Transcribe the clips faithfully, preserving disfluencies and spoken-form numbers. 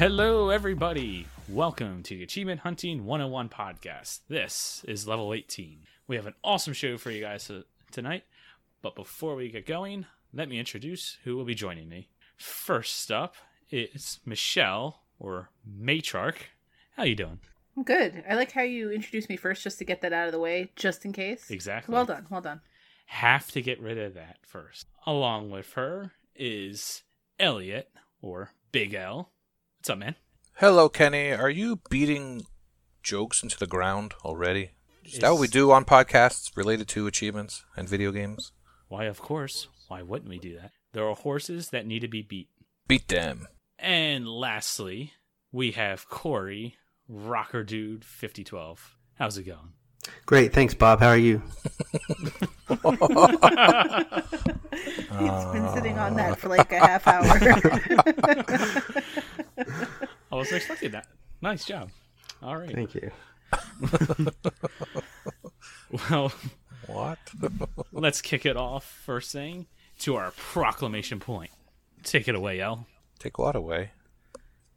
Hello, everybody. Welcome to the Achievement Hunting one oh one podcast. This is level eighteen. We have an awesome show for you guys tonight, but before we get going, let me introduce who will be joining me. First up is Michelle, or Maychark. How you doing? I'm good. I like how you introduced me first just to get that out of the way, just in case. Exactly. Well done, well done. Have to get rid of that first. Along with her is Elliot, or Big L. What's up, man? Hello, Kenny. Are you beating jokes into the ground already? Is, Is that what we do on podcasts related to achievements and video games? Why, of course. Why wouldn't we do that? There are horses that need to be beat. Beat them. And lastly, we have Corey, Rocker Dude fifty twelve. How's it going? Great. Thanks, Bob. How are you? He's been sitting on that for like a half hour. I was expecting that. Nice job. All right. Thank you. Well, what? Let's kick it off first thing to our proclamation point. Take it away, El. Take what away?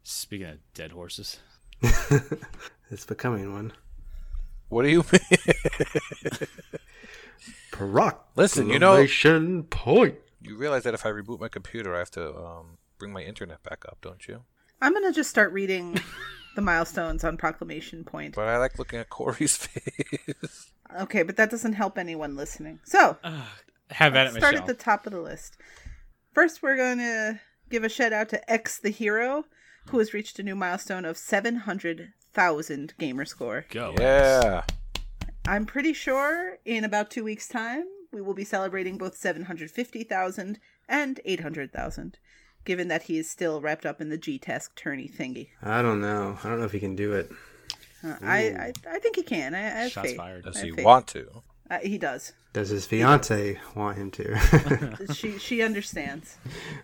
Speaking of dead horses, it's becoming one. What do you mean? Proclamation. Listen, you know, point. You realize that if I reboot my computer, I have to um, bring my internet back up, don't you? I'm going to just start reading the milestones on Proclamation Point. But I like looking at Corey's face. Okay, but that doesn't help anyone listening. So, uh, have at it, Michelle. Start at the top of the list. First, we're going to give a shout out to X the Hero, who has reached a new milestone of seven hundred thousand gamer score. Go. Yeah. I'm pretty sure in about two weeks' time, we will be celebrating both seven hundred fifty thousand and eight hundred thousand. Given that he is still wrapped up in the G-TASC tourney thingy. I don't know. I don't know if he can do it. Uh, I, I I think he can. I, I Shots faith. Fired. Does I he faith. Want to? Uh, he does. Does his fiance does. want him to? she she understands.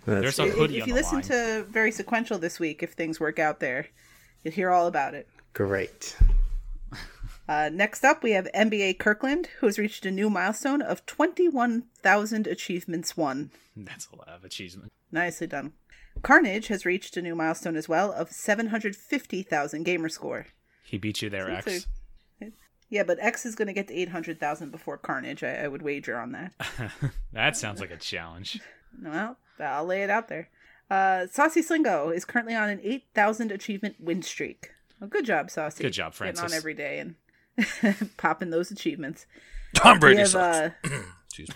That's There's a hoodie If, if you listen line. to Very Sequential this week, if things work out there, you'll hear all about it. Great. Uh, next up, we have N B A Kirkland, who has reached a new milestone of twenty-one thousand achievements won. That's a lot of achievements. Nicely done. Carnage has reached a new milestone as well of seven hundred fifty thousand gamer score. He beat you there, so X. A, yeah, but X is going to get to eight hundred thousand before Carnage. I, I would wager on that. That sounds like a challenge. Well, I'll lay it out there. Uh, Saucy Slingo is currently on an eight thousand achievement win streak. Well, good job, Saucy. Good job, Francis. Getting on every day and popping those achievements. Tom Brady have, sucks. Uh, Excuse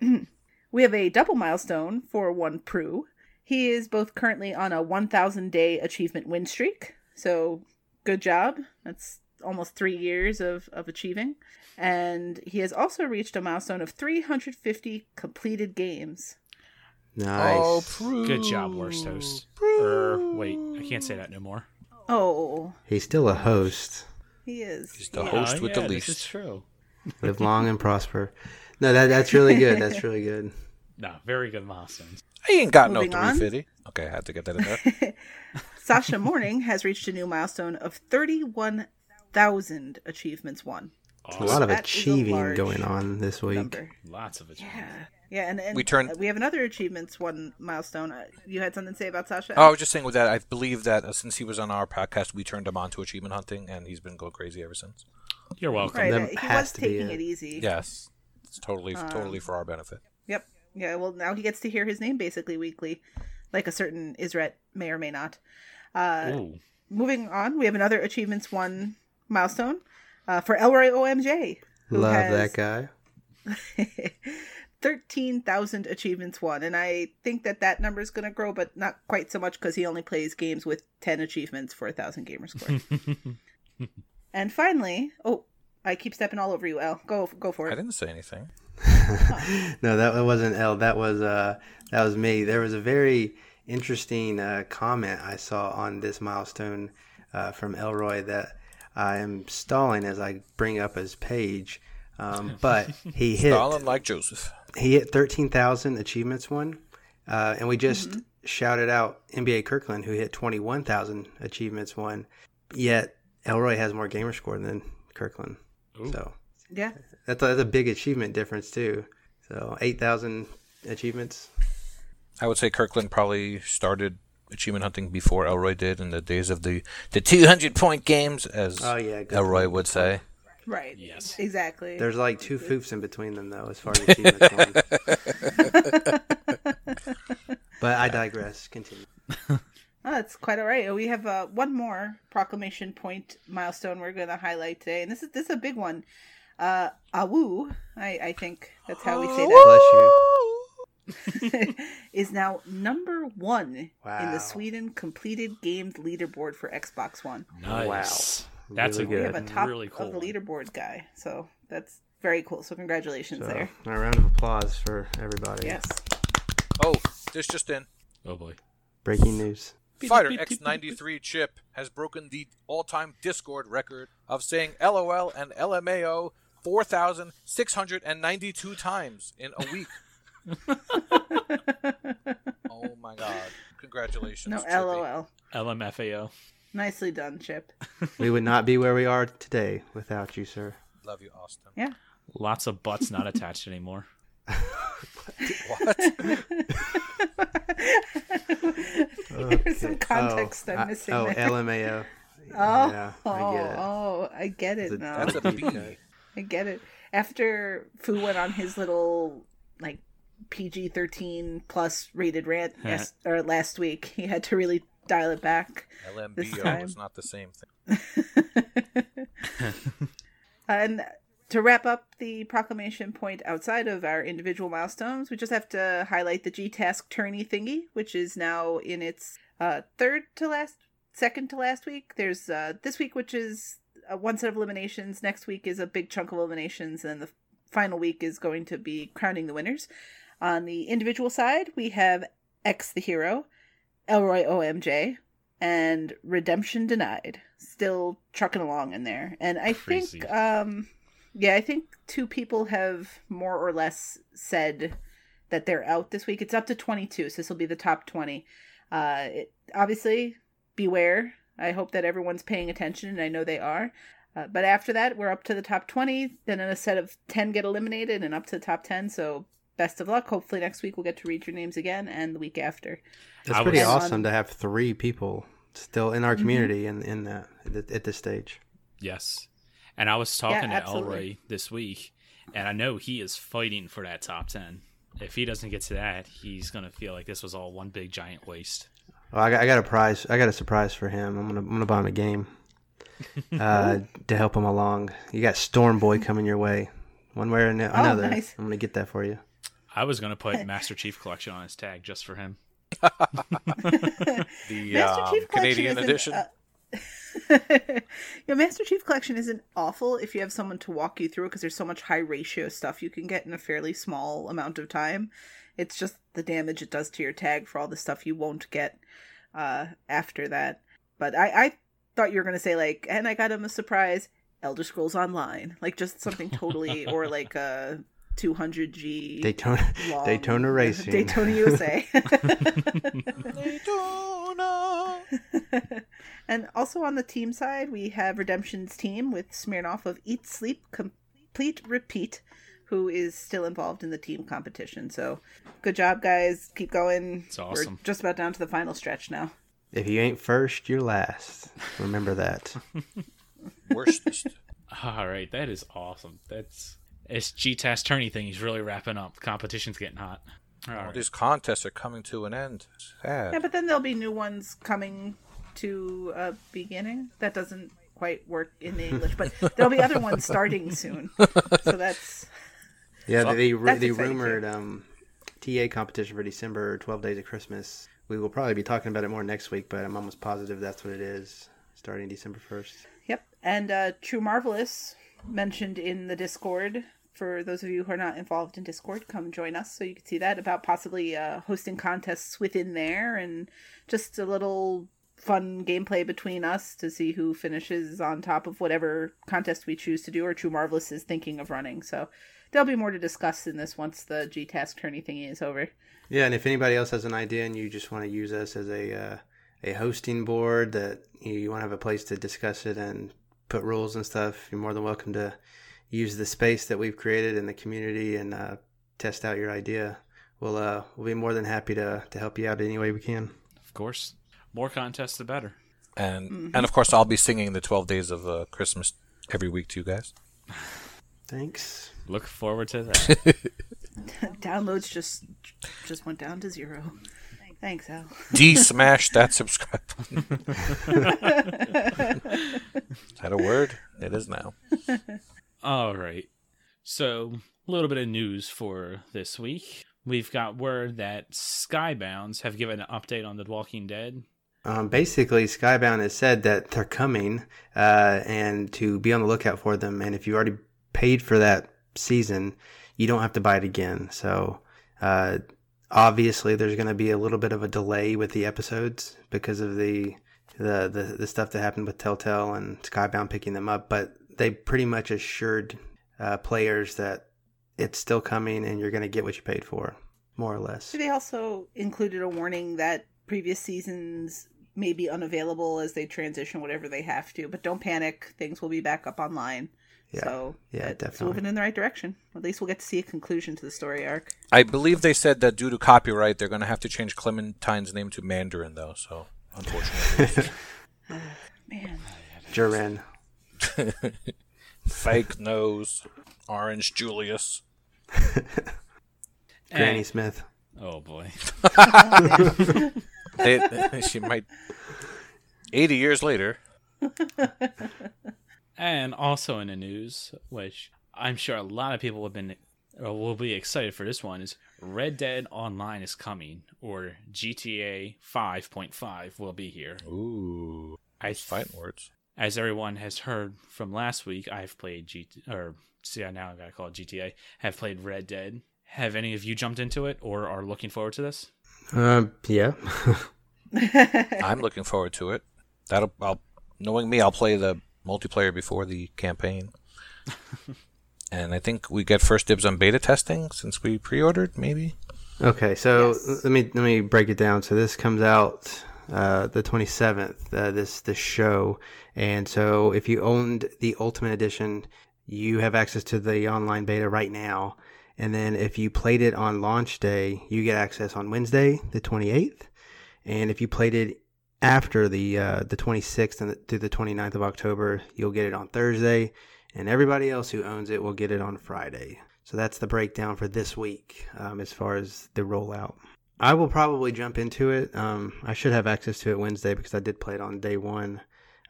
me. We have a double milestone for one Prue. He is both currently on a one thousand day achievement win streak. So good job. That's almost three years of, of achieving. And he has also reached a milestone of three hundred fifty completed games. Nice. Oh, Prue. Good job, worst host. Prue. Er, wait, I can't say that no more. Oh. He's still a host. He is. He's the yeah. host oh, with yeah, the least. This is true. Live long and prosper. No, that that's really good. That's really good. No, very good milestones. I ain't got Moving no three fifty. On. Okay, I had to get that in there. Sasha Morning has reached a new milestone of thirty-one thousand achievements won. Awesome. A lot of that achieving going on this week. Number. Lots of achievements. Yeah, yeah and, and we, turned... we have another achievements won milestone. You had something to say about Sasha? Oh, I was just saying with that, I believe that uh, since he was on our podcast, we turned him on to achievement hunting, and he's been going crazy ever since. You're welcome. Right, uh, he was taking it easy. Yes. It's totally, um, totally for our benefit. Yep. Yeah, well, now he gets to hear his name basically weekly, like a certain Isret may or may not. Uh, moving on, we have another Achievements one milestone uh, for Elroy O M J. Love that guy. thirteen thousand Achievements one, and I think that that number is going to grow, but not quite so much because he only plays games with ten achievements for one thousand gamer score. And finally, oh, I keep stepping all over you, El. Go, go for it. I didn't say anything. No, that wasn't El. That was uh, that was me. There was a very interesting uh, comment I saw on this milestone uh, from Elroy that I am stalling as I bring up his page. Um, but he hit stalling like Joseph. He hit thirteen thousand achievements one, uh, and we just mm-hmm. shouted out N B A Kirkland who hit twenty one thousand achievements one. Yet Elroy has more gamer score than Kirkland. Ooh. So yeah, that's a, that's a big achievement difference too. So eight thousand achievements. I would say Kirkland probably started achievement hunting before Elroy did in the days of the, the two hundred point games, as oh, yeah, Elroy point. would say. Right. Yes. Exactly. There's like two foofs in between them, though, as far as achievements go. But I digress. Continue. Oh, that's quite all right. We have uh, one more proclamation point milestone we're going to highlight today, and this is this is a big one. Uh, Awoo, I, I think that's how we say that. Bless you. Is now number one wow. in the Sweden completed games leaderboard for Xbox One. Nice. Wow. That's really a good. We have a top really cool of the leaderboard guy, so that's very cool. So congratulations so, there. A round of applause for everybody. Yes. Oh, this just in. Oh boy. Breaking news. Fighter X ninety-three chip has broken the all-time Discord record of saying LOL and L M A O four thousand six hundred ninety-two times in a week. Oh my god. Congratulations. No, Trippy. LOL. L M F A O. Nicely done, Chip. We would not be where we are today without you, sir. Love you, Austin. Yeah. Lots of butts not attached anymore. What? Okay. There's some context oh, I'm missing. I, oh, there. L M A O. Oh, yeah, I get it. Oh, I get it now. That's a B. I get it. After Fu went on his little, like, P G thirteen plus rated rant yes, or last week, he had to really dial it back. L M B O is not the same thing. And to wrap up the proclamation point outside of our individual milestones, we just have to highlight the G-TASC tourney thingy, which is now in its uh, third to last, second to last week. There's uh, this week, which is uh, one set of eliminations. Next week is a big chunk of eliminations. And then the final week is going to be crowning the winners. On the individual side, we have X the Hero, Elroy O M J, and Redemption Denied. Still trucking along in there. And I Crazy. think... Um, Yeah, I think two people have more or less said that they're out this week. It's up to twenty-two, so this will be the top twenty. Uh, it, obviously, beware. I hope that everyone's paying attention, and I know they are. Uh, but after that, we're up to the top twenty. Then in a set of ten get eliminated and up to the top ten. So best of luck. Hopefully next week we'll get to read your names again and the week after. It's pretty was... awesome to have three people still in our community mm-hmm. in, in that, at this stage. Yes. And I was talking yeah, to Elroy this week, and I know he is fighting for that top ten. If he doesn't get to that, he's gonna feel like this was all one big giant waste. Well, I got, I got a prize. I got a surprise for him. I'm gonna, I'm gonna buy him a game uh, to help him along. You got Storm Boy coming your way, one way or another. Oh, nice. I'm gonna get that for you. I was gonna put Master Chief Collection on his tag just for him. the Master um, Chief Canadian edition. An, uh... Your Master Chief Collection isn't awful if you have someone to walk you through it, because there's so much high ratio stuff you can get in a fairly small amount of time. It's just the damage it does to your tag for all the stuff you won't get uh, after that. But I, I thought you were going to say, like, and I got him a surprise, Elder Scrolls Online. Like, just something totally, or like a two hundred G Daytona, long, Daytona Racing. Daytona U S A. Daytona! And also on the team side, we have Redemption's team with Smirnoff of Eat, Sleep, Complete, Repeat, who is still involved in the team competition. So good job, guys. Keep going. It's awesome. We're just about down to the final stretch now. If you ain't first, you're last. Remember that. Worstest. All right. That is awesome. That's... It's G-TASC tourney thing. He's really wrapping up. Competition's getting hot. All well, right. These contests are coming to an end. Sad. Yeah, but then there'll be new ones coming to a beginning. That doesn't quite work in the English, but there'll be other ones starting soon. So that's... Yeah, so, the, the, the rumored um, T A competition for December, twelve Days of Christmas. We will probably be talking about it more next week, but I'm almost positive that's what it is, starting December first. Yep, and uh, True Marvelous mentioned in the Discord. For those of you who are not involved in Discord, come join us so you can see that, about possibly uh, hosting contests within there and just a little fun gameplay between us to see who finishes on top of whatever contest we choose to do or True Marvelous is thinking of running. So there'll be more to discuss in this once the G-TASC tourney thingy is over. Yeah, and if anybody else has an idea and you just want to use us as a, uh, a hosting board that you want to have a place to discuss it and put rules and stuff, you're more than welcome to use the space that we've created in the community and uh, test out your idea. We'll uh, we'll be more than happy to, to help you out any way we can. Of course. More contests, the better. And mm-hmm. and of course, I'll be singing the twelve Days of uh, Christmas every week to you guys. Thanks. Look forward to that. Downloads just just went down to zero. Thanks, Al. D-smash that subscribe button. Is that a word? It is now. All right. So, a little bit of news for this week. We've got word that Skybounds have given an update on The Walking Dead. Um, basically, Skybound has said that they're coming uh, and to be on the lookout for them. And if you already paid for that season, you don't have to buy it again. So, uh, obviously, there's going to be a little bit of a delay with the episodes because of the, the the the stuff that happened with Telltale and Skybound picking them up. But they pretty much assured uh, players that it's still coming and you're going to get what you paid for, more or less. They also included a warning that previous seasons may be unavailable as they transition whatever they have to, but don't panic, things will be back up online. Yeah. So yeah, definitely. It's moving in the right direction. At least we'll get to see a conclusion to the story arc. I believe they said that due to copyright, they're going to have to change Clementine's name to Mandarin, though. So, unfortunately. uh, man. Jaren. Fake nose. Orange Julius. Granny and... Smith. Oh, boy. they, they, she might... eighty years later... And also in the news, which I'm sure a lot of people have been or will be excited for this one, is Red Dead Online is coming, or G T A five point five will be here. Ooh, I th- fighting words. As everyone has heard from last week, I've played G T A, or see, now I've got to call it G T A. Have played Red Dead. Have any of you jumped into it or are looking forward to this? Um, yeah, I'm looking forward to it. That'll, I'll, knowing me, I'll play the multiplayer before the campaign. And I think we get first dibs on beta testing since we pre-ordered, maybe. Okay, so yes. let me let me break it down. So this comes out uh, the twenty-seventh, uh, this this show. And so if you owned the Ultimate Edition, you have access to the online beta right now. And then if you played it on launch day, you get access on Wednesday, the twenty-eighth. And if you played it after the uh, the twenty-sixth and the, through the twenty-ninth of October, you'll get it on Thursday, and everybody else who owns it will get it on Friday. So that's the breakdown for this week um, as far as the rollout. I will probably jump into it. Um, I should have access to it Wednesday because I did play it on day one.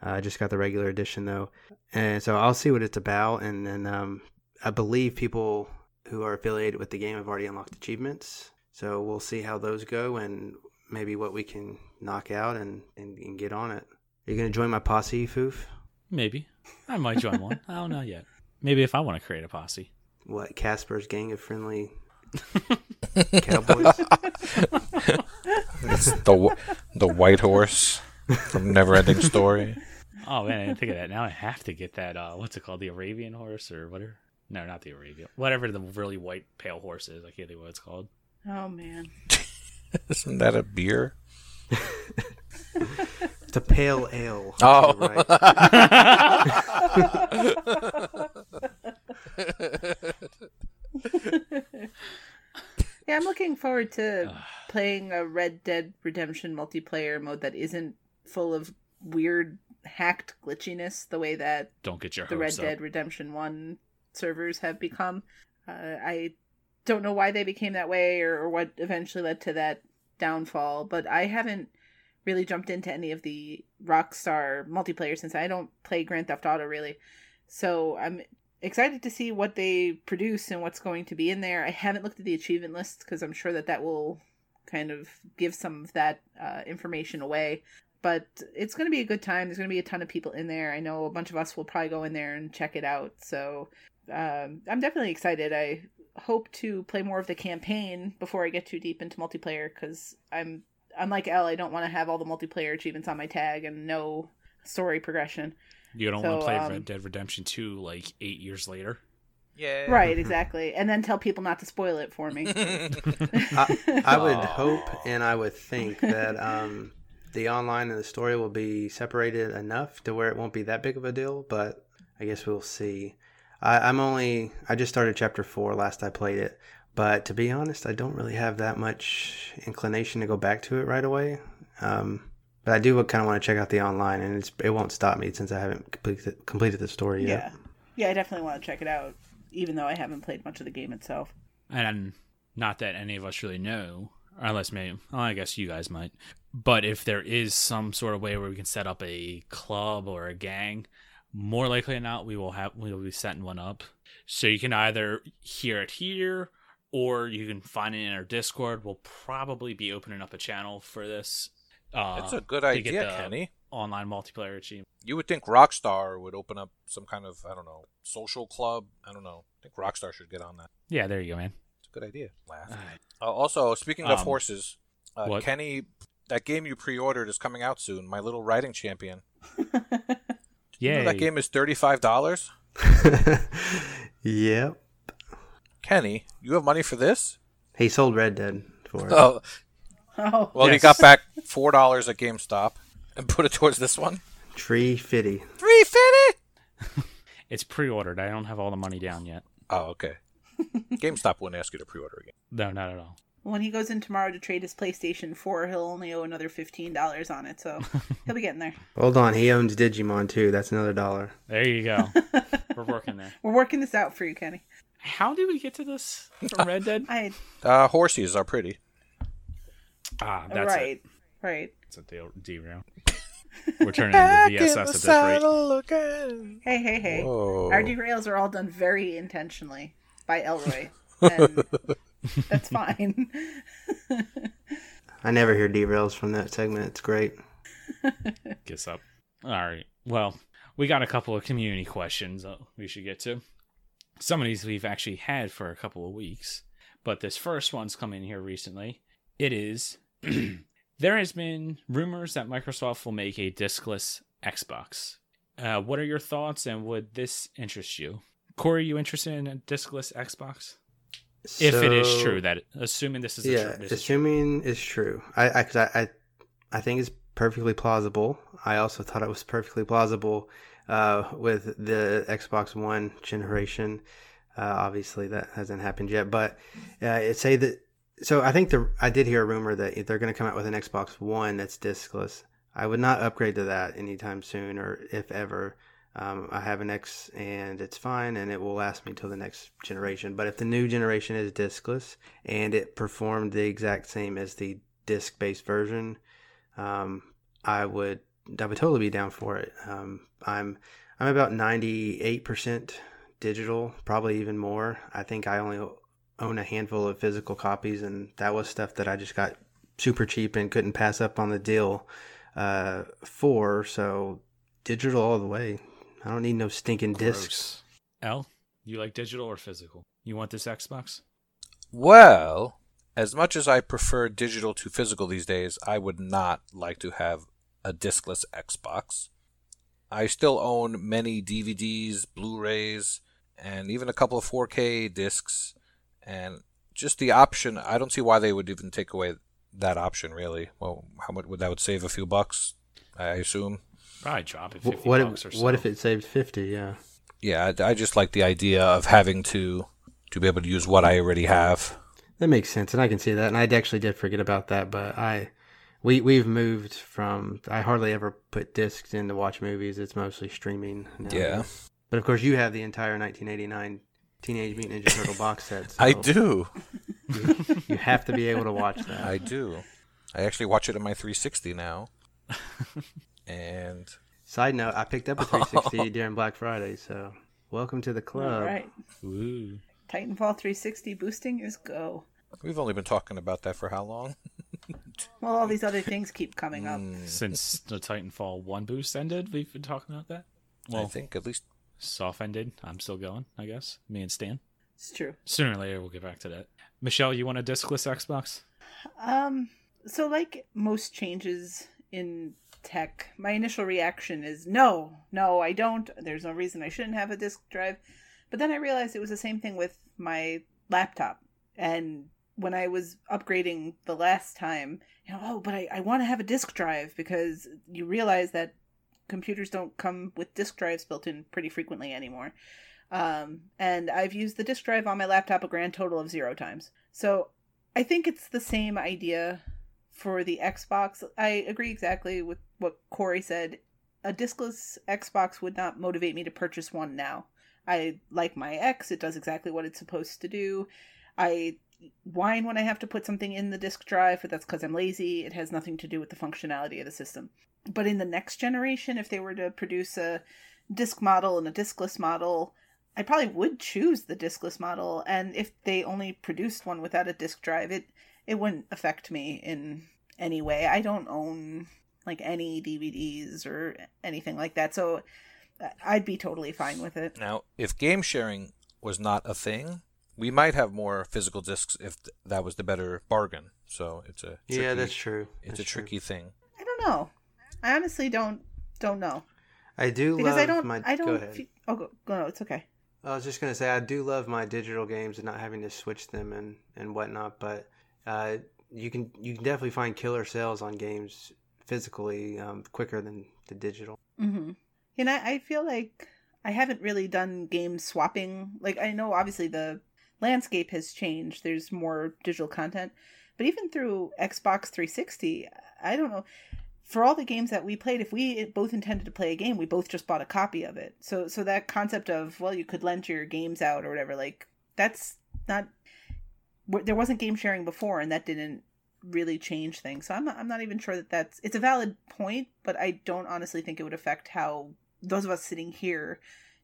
Uh, I just got the regular edition, though. And so I'll see what it's about, and then um, I believe people who are affiliated with the game have already unlocked achievements. So we'll see how those go and maybe what we can knock out and, and, and get on it. Are you going to join my posse, Foof? Maybe. I might join one. I don't know yet. Maybe if I want to create a posse. What, Casper's Gang of Friendly Cowboys? It's the, the White Horse from Neverending Story. Oh, man, I didn't think of that. Now I have to get that, uh, what's it called, the Arabian horse or whatever? No, not the Arabian. Whatever the really white, pale horse is. I can't think what it's called. Oh, man. Isn't that a beer? It's a pale ale. Oh, right. Yeah, I'm looking forward to playing a Red Dead Redemption multiplayer mode that isn't full of weird hacked glitchiness the way that Don't get your the Red up. Dead Redemption one servers have become. Uh, I don't know why they became that way or, or what eventually led to that downfall, but I haven't really jumped into any of the Rockstar multiplayer since I don't play Grand Theft Auto really. So I'm excited to see what they produce and what's going to be in there. I haven't looked at the achievement list because I'm sure that that will kind of give some of that uh, information away. But it's going to be a good time. There's going to be a ton of people in there. I know a bunch of us will probably go in there and check it out. So um, I'm definitely excited. I hope to play more of the campaign before I get too deep into multiplayer because I'm unlike Elle, I don't want to have all the multiplayer achievements on my tag and no story progression. You don't so, want to play um, Red Dead Redemption two like eight years later. Yeah. Right, exactly. And then tell people not to spoil it for me. I, I would hope and I would think that um, the online and the story will be separated enough to where it won't be that big of a deal, but I guess we'll see. I, I'm only, I just started chapter four last I played it, but to be honest, I don't really have that much inclination to go back to it right away. Um, but I do kind of want to check out the online, and it's, it won't stop me since I haven't completed completed the story yet. Yeah, yeah, I definitely want to check it out, even though I haven't played much of the game itself. And not that any of us really know, unless maybe, well, I guess you guys might. But if there is some sort of way where we can set up a club or a gang, more likely than not, we will have we will be setting one up. So you can either hear it here, or you can find it in our Discord. We'll probably be opening up a channel for this. Uh, That's a good idea, Kenny. Online multiplayer achievement. You would think Rockstar would open up some kind of, I don't know, social club. I don't know. I think Rockstar should get on that. Yeah, there you go, man. It's a good idea. Laugh. Uh, also, speaking of um, horses, uh, Kenny, that game you pre-ordered is coming out soon. My Little Riding Champion. Yeah, you know that game is thirty-five dollars? Yep. Kenny, you have money for this? He sold Red Dead for it. Oh. Oh. Well, yes. He got back four dollars at GameStop and put it towards this one. three fifty. three fifty? It's pre-ordered. I don't have all the money down yet. Oh, okay. GameStop wouldn't ask you to pre-order again. No, not at all. When he goes in tomorrow to trade his PlayStation four, he'll only owe another fifteen dollars on it, so he'll be getting there. Hold on, he owns Digimon, too. That's another dollar. There you go. We're working there. We're working this out for you, Kenny. How did we get to this from Red Dead? I... Uh, horses are pretty. Ah, that's right. It. Right. It's a derail. We're turning into V S S at this rate. Hey, hey, hey. Whoa. Our derails are all done very intentionally by Elroy. And... That's fine. I never hear derails from that segment. It's great. Guess up. All right. Well, we got a couple of community questions we should get to. Some of these we've actually had for a couple of weeks, but this first one's come in here recently. It is, there has been rumors that Microsoft will make a discless Xbox. Uh, what are your thoughts, and would this interest you? Corey, you interested in a discless Xbox? So, if it is true, that assuming this is a yeah, true, this assuming is true. it's true, I, I, cause I, I, I think it's perfectly plausible. I also thought it was perfectly plausible uh, with the Xbox One generation. Uh, obviously, that hasn't happened yet, but uh, it say that. So I think the I did hear a rumor that they're going to come out with an Xbox One that's discless. I would not upgrade to that anytime soon, or if ever. Um, I have an X and it's fine, and it will last me till the next generation. But if the new generation is discless and it performed the exact same as the disc-based version, um, I would I would totally be down for it. Um, I'm I'm about ninety-eight percent digital, probably even more. I think I only own a handful of physical copies, and that was stuff that I just got super cheap and couldn't pass up on the deal uh, for. So digital all the way. I don't need no stinking Gross. discs. L, you like digital or physical? You want this Xbox? Well, as much as I prefer digital to physical these days, I would not like to have a discless Xbox. I still own many D V Ds, Blu-rays, and even a couple of four K discs. And just the option, I don't see why they would even take away that option, really. Well, how much would that would save a few bucks, I assume. Probably drop it fifty what bucks if, or so. What if it saved fifty? Yeah. Yeah, I, I just like the idea of having to to be able to use what I already have. That makes sense, and I can see that. And I actually did forget about that, but I we we've moved from I hardly ever put discs in to watch movies. It's mostly streaming now. Yeah. But of course, you have the entire nineteen eighty-nine Teenage Mutant Ninja Turtle box set. So I do. You, you have to be able to watch that. I do. I actually watch it on my three sixty now. And side note, I picked up a three sixty oh. during Black Friday, so welcome to the club. All right. Ooh. Titanfall three sixty boosting is go. We've only been talking about that for how long? Well, all these other things keep coming up. Since the Titanfall one boost ended, we've been talking about that? Well, I think at least... Soft ended. I'm still going, I guess. Me and Stan. It's true. Sooner or later, we'll get back to that. Michelle, you want a discless Xbox? Um. So like most changes in... tech, my initial reaction is no, no, I don't. There's no reason I shouldn't have a disk drive. But then I realized it was the same thing with my laptop. And when I was upgrading the last time, you know, oh, but I, I want to have a disk drive, because you realize that computers don't come with disk drives built in pretty frequently anymore. Um, and I've used the disk drive on my laptop a grand total of zero times. So I think it's the same idea for the Xbox. I agree exactly with what Corey said. A discless Xbox would not motivate me to purchase one now. I like my X. It does exactly what it's supposed to do. I whine when I have to put something in the disk drive, but that's because I'm lazy. It has nothing to do with the functionality of the system. But in the next generation, if they were to produce a disk model and a diskless model, I probably would choose the diskless model. And if they only produced one without a disk drive, it, it wouldn't affect me in any way. I don't own like any D V Ds or anything like that, so I'd be totally fine with it. Now, if game sharing was not a thing, we might have more physical discs if that was the better bargain. So it's a tricky, yeah, that's true. It's that's a tricky true. thing. I don't know. I honestly don't don't know. I do because love I don't, my. I don't, go ahead. Fe- oh, go, no, it's okay. I was just gonna say I do love my digital games and not having to switch them and, and whatnot. But uh, you can you can definitely find killer sales on games physically um, quicker than the digital. Mm-hmm. And I, I feel like I haven't really done game swapping. Like I know obviously the landscape has changed. There's more digital content, but even through Xbox three sixty, I don't know. For all the games that we played, if we both intended to play a game, we both just bought a copy of it. So, so that concept of, well, you could lend your games out or whatever, like that's not, there wasn't game sharing before, and that didn't really change things. So I'm not, I'm not even sure that that's, it's a valid point, but I don't honestly think it would affect how those of us sitting here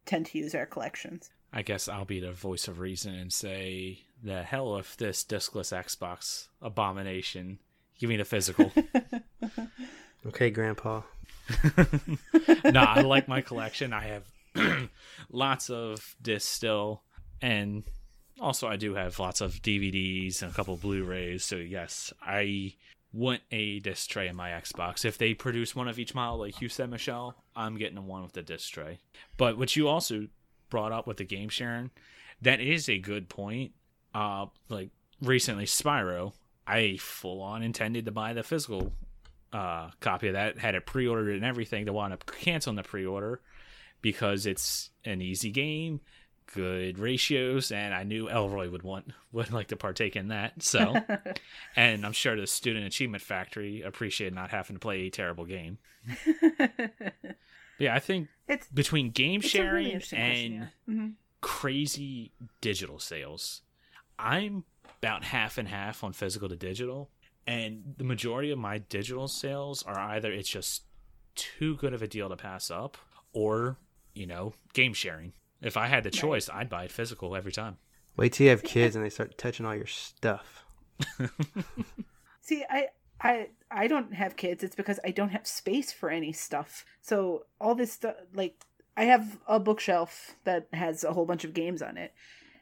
tend to use our collections. I guess I'll be the voice of reason and say, the hell if this discless Xbox abomination. Give me the physical. Okay, Grandpa. No, I like my collection. I have lots of discs still. And also I do have lots of D V Ds and a couple of Blu-rays. So yes, I want a disc tray in my Xbox. If they produce one of each model, like you said, Michelle, I'm getting one with the disc tray. But what you also brought up with the game sharing, that is a good point. Uh, like recently Spyro, I full on intended to buy the physical uh, copy of that, had it pre-ordered and everything. They wound up canceling the pre-order because it's an easy game, good ratios, and I knew Elroy would want would like to partake in that. So, and I'm sure the Student Achievement Factory appreciated not having to play a terrible game. Yeah, I think it's between game it's sharing really and question, yeah. mm-hmm. crazy digital sales, I'm about half and half on physical to digital. And the majority of my digital sales are either it's just too good of a deal to pass up or, you know, game sharing. If I had the choice, right. I'd buy it physical every time. Wait till you have kids and they start touching all your stuff. See, I... I I don't have kids. It's because I don't have space for any stuff. So all this stuff, like I have a bookshelf that has a whole bunch of games on it.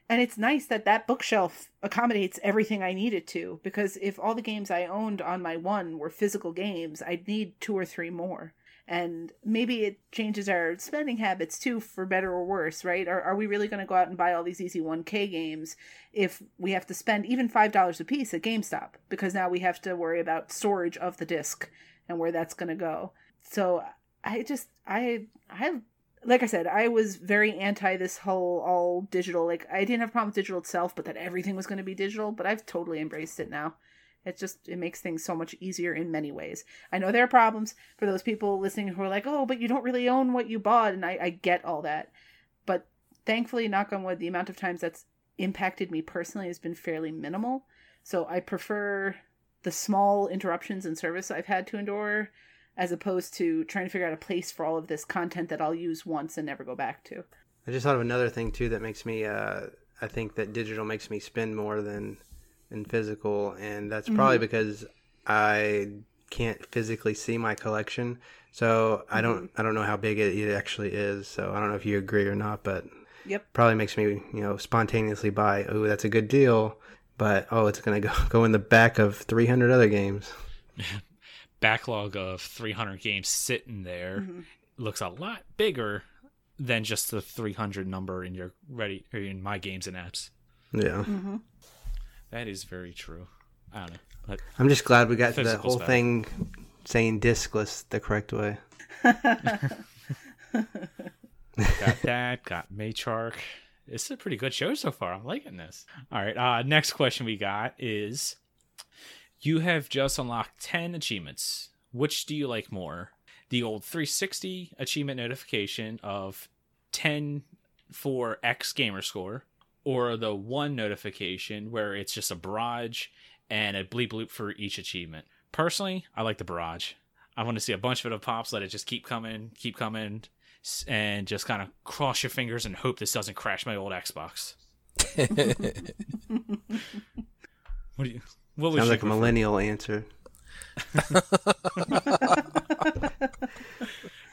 And it's nice that that bookshelf accommodates everything I need it to, because if all the games I owned on my one were physical games, I'd need two or three more. And maybe it changes our spending habits too, for better or worse, right? Are, are we really going to go out and buy all these easy one K games if we have to spend even five dollars a piece at GameStop? Because now we have to worry about storage of the disc and where that's going to go. So I just, I, I, like I said, I was very anti this whole all digital. Like I didn't have a problem with digital itself, but that everything was going to be digital. But I've totally embraced it now. It just, it makes things so much easier in many ways. I know there are problems for those people listening who are like, oh, but you don't really own what you bought. And I, I get all that. But thankfully, knock on wood, the amount of times that's impacted me personally has been fairly minimal. So I prefer the small interruptions in service I've had to endure as opposed to trying to figure out a place for all of this content that I'll use once and never go back to. I just thought of another thing, too, that makes me, uh, I think that digital makes me spend more than... and physical, and that's probably mm-hmm. because I can't physically see my collection, so I don't mm-hmm. I don't know how big it, it actually is, so I don't know if you agree or not, but yep, probably makes me, you know, spontaneously buy, oh, that's a good deal, but oh, it's gonna go go in the back of three hundred other games. Backlog of three hundred games sitting there mm-hmm. looks a lot bigger than just the three hundred number in your ready or in my games and apps. Yeah. Mm-hmm. That is very true. I don't know. Like, I'm just glad we got the whole thing saying discless the correct way. Got that. Got Maychark. It's a pretty good show so far. I'm liking this. All right. Uh, next question we got is, You have just unlocked ten achievements. Which do you like more? The old three sixty achievement notification of ten for X gamer score, or the one notification where it's just a barrage and a bleep bloop for each achievement. Personally, I like the barrage. I want to see a bunch of it pops, let it just keep coming, keep coming, and just kind of cross your fingers and hope this doesn't crash my old Xbox. What do you? What Sounds like a millennial answer.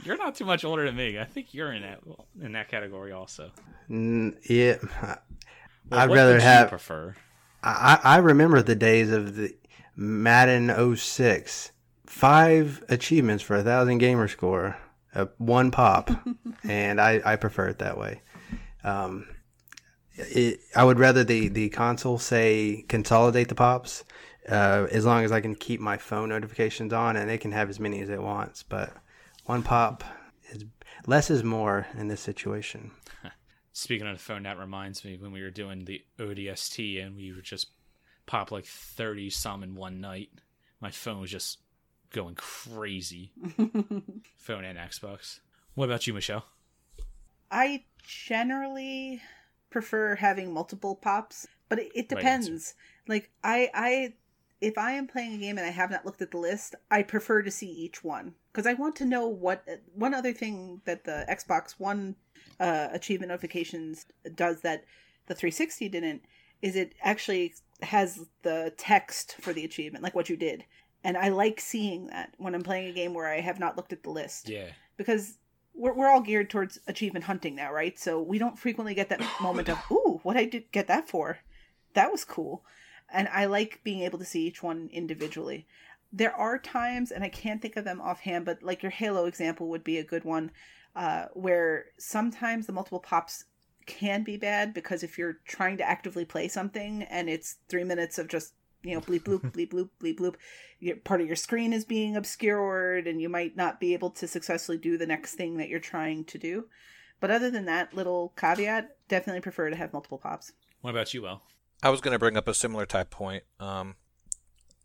You're not too much older than me. I think you're in that in that category also. Mm, yeah, well, I'd rather have. You prefer? I I remember the days of the Madden oh six, five achievements for a thousand gamer score, uh, one pop, and I I prefer it that way. Um, it, I would rather the the console say consolidate the pops. Uh, as long as I can keep my phone notifications on, and they can have as many as they want. But one pop is less is more in this situation. Speaking of the phone, that reminds me when we were doing the O D S T and we would just pop like thirty some in one night. My phone was just going crazy. Phone and Xbox. What about you, Michelle? I generally prefer having multiple pops, but it, it depends. Right like I, I. If I am playing a game and I have not looked at the list, I prefer to see each one. Because I want to know what... One other thing that the Xbox One uh, achievement notifications does that the three sixty didn't is it actually has the text for the achievement, like what you did. And I like seeing that when I'm playing a game where I have not looked at the list. Yeah. Because we're we're all geared towards achievement hunting now, right? So we don't frequently get that moment of, ooh, what I did get that for? That was cool. And I like being able to see each one individually. There are times, and I can't think of them offhand, but like your Halo example would be a good one, uh, where sometimes the multiple pops can be bad because if you're trying to actively play something and it's three minutes of just, you know, bleep, bloop, bleep, bloop, bleep, bloop, your, part of your screen is being obscured and you might not be able to successfully do the next thing that you're trying to do. But other than that little caveat, definitely prefer to have multiple pops. What about you, Will? I was going to bring up a similar type point. Um,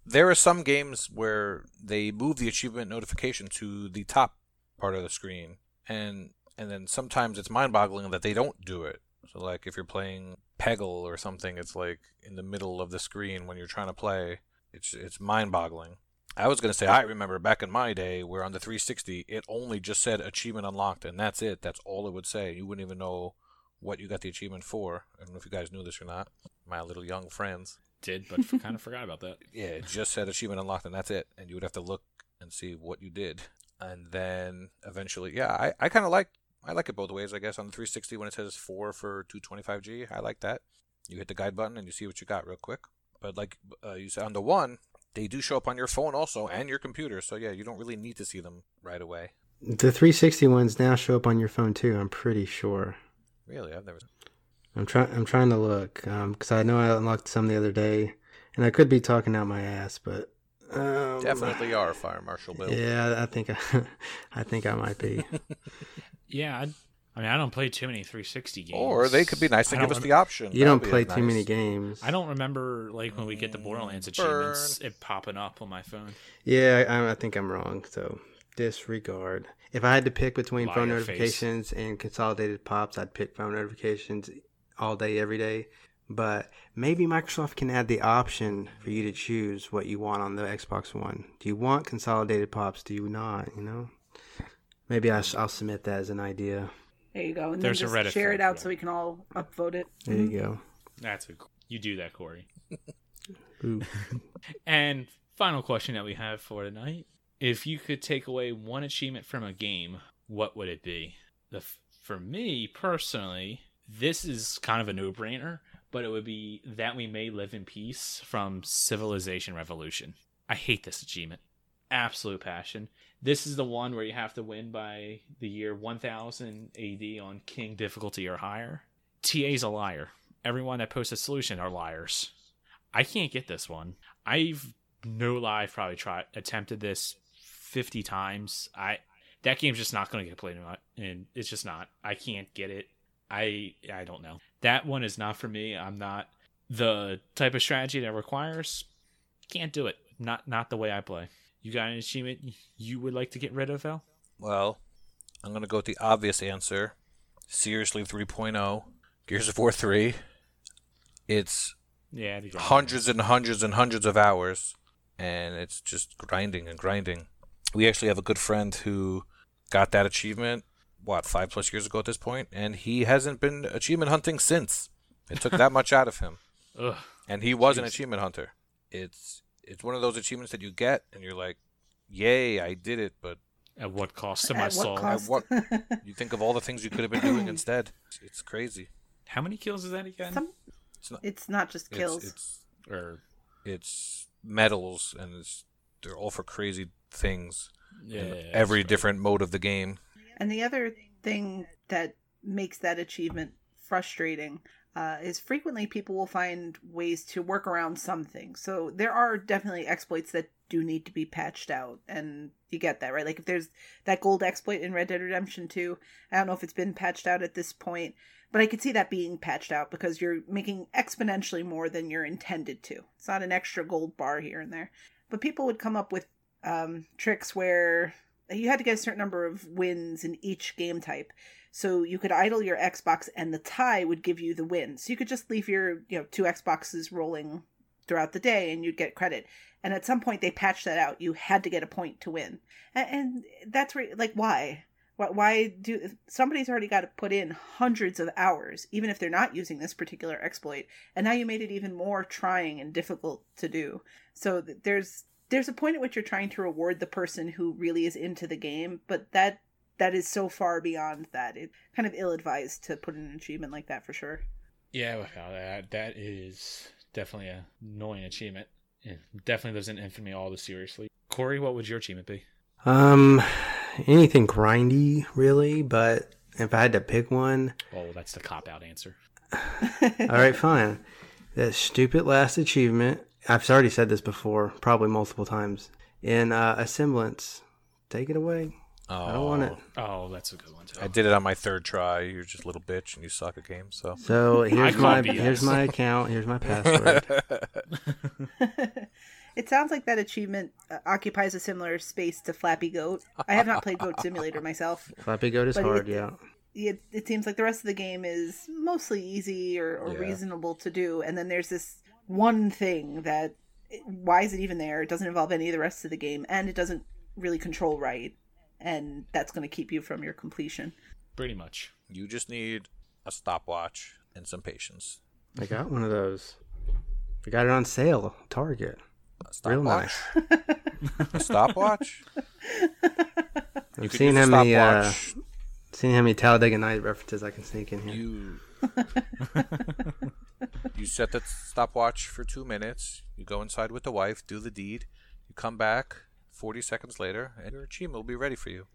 there are some games where they move the achievement notification to the top part of the screen, and and then sometimes it's mind-boggling that they don't do it. So, like, if you're playing Peggle or something, it's, like, in the middle of the screen when you're trying to play. It's it's mind-boggling. I was going to say, I remember back in my day where on the three sixty, it only just said achievement unlocked, and that's it. That's all it would say. You wouldn't even know what you got the achievement for. I don't know if you guys knew this or not. My little young friends did, but kind of forgot about that. Yeah, it just said achievement unlocked, and that's it. And you would have to look and see what you did. And then eventually, yeah, I, I kind of like I like it both ways, I guess. On the three sixty, when it says four for two twenty-five G, I like that. You hit the guide button, and you see what you got real quick. But like uh, you said, on the one, they do show up on your phone also and your computer. So, yeah, you don't really need to see them right away. The three sixty ones now show up on your phone, too, I'm pretty sure. Really? I've never seen it. I'm trying. I'm trying to look because um, I know I unlocked some the other day, and I could be talking out my ass, but um, definitely are Fire Marshal Bill. Yeah, I think I, I think I might be. yeah, I'd, I mean, I don't play too many three sixty games. Or they could be nice to give us rem- the option. You That'd don't play nice. Too many games. I don't remember like when we get the Borderlands achievements, Burn. It popping up on my phone. Yeah, I, I think I'm wrong. So disregard. If I had to pick between Lie phone notifications face. And consolidated pops, I'd pick phone notifications. All day, every day. But maybe Microsoft can add the option for you to choose what you want on the Xbox One. Do you want consolidated pops? Do you not? You know, maybe I sh- I'll submit that as an idea. There you go. And There's then just a Reddit share it out so we can all upvote it. There mm-hmm. you go. That's a, you do that, Corey. And final question that we have for tonight: if you could take away one achievement from a game, what would it be? The for me personally. This is kind of a no-brainer, but it would be That We May Live in Peace from Civilization Revolution. I hate this achievement. Absolute passion. This is the one where you have to win by the year one thousand A D on King difficulty or higher. T A's a liar. Everyone that posts a solution are liars. I can't get this one. I've, no lie, probably tried attempted this fifty times. I That game's just not going to get played, and it's just not. I can't get it. I I don't know. That one is not for me. I'm not the type of strategy that requires. Can't do it. not not the way I play. You got an achievement you would like to get rid of, Al? Well, I'm going to go with the obvious answer. Seriously three point oh, Gears of War three. It's yeah, hundreds and hundreds and hundreds of hours, and it's just grinding and grinding. We actually have a good friend who got that achievement, what, five plus years ago at this point, and he hasn't been achievement hunting since. It took that much out of him. Ugh. And he was Jeez. an achievement hunter. It's it's one of those achievements that you get, and you're like, yay, I did it, but... At what cost to my soul? At what? You think of all the things you could have been doing instead. It's crazy. How many kills is that again? Some... It's, not, it's not just kills. It's, it's, or... it's medals, and it's, they're all for crazy things. Yeah, in yeah, every right. different mode of the game. And the other thing that makes that achievement frustrating... Uh, is frequently people will find ways to work around something. So there are definitely exploits that do need to be patched out, and you get that, right? Like if there's that gold exploit in Red Dead Redemption two, I don't know if it's been patched out at this point, but I could see that being patched out because you're making exponentially more than you're intended to. It's not an extra gold bar here and there. But people would come up with um, tricks where you had to get a certain number of wins in each game type. So you could idle your Xbox and the tie would give you the win. So you could just leave your, you know, two Xboxes rolling throughout the day and you'd get credit. And at some point they patched that out. You had to get a point to win. And that's where, like, why? Why do, somebody's already got to put in hundreds of hours, even if they're not using this particular exploit. And now you made it even more trying and difficult to do. So there's, there's a point at which you're trying to reward the person who really is into the game, but that, That is so far beyond that. It's kind of ill-advised to put in an achievement like that for sure. Yeah, well, that, that is definitely an annoying achievement. It definitely lives in infamy all the seriously. Corey, what would your achievement be? Um, anything grindy, really, but if I had to pick one... Oh, that's the cop-out answer. All right, fine. That stupid last achievement, I've already said this before, probably multiple times, in uh, A Semblance. Take it away. Oh. I don't want it. Oh, that's a good one too. I did it on my third try. You're just a little bitch and you suck at games. So, so here's my here's my account. Here's my password. It sounds like that achievement occupies a similar space to Flappy Goat. I have not played Goat Simulator myself. Flappy Goat is hard, it, yeah. It, it seems like the rest of the game is mostly easy or, or yeah. reasonable to do. And then there's this one thing that, why is it even there? It doesn't involve any of the rest of the game and it doesn't really control right. And that's going to keep you from your completion. Pretty much. You just need a stopwatch and some patience. I got one of those. I got it on sale at Target. A stopwatch? Real nice. A stopwatch? I've seen how, many, stopwatch. Uh, seen how many Talladega Nights references I can sneak in here. You, you set the stopwatch for two minutes. You go inside with the wife, do the deed. You come back. forty seconds later, and your achievement will be ready for you.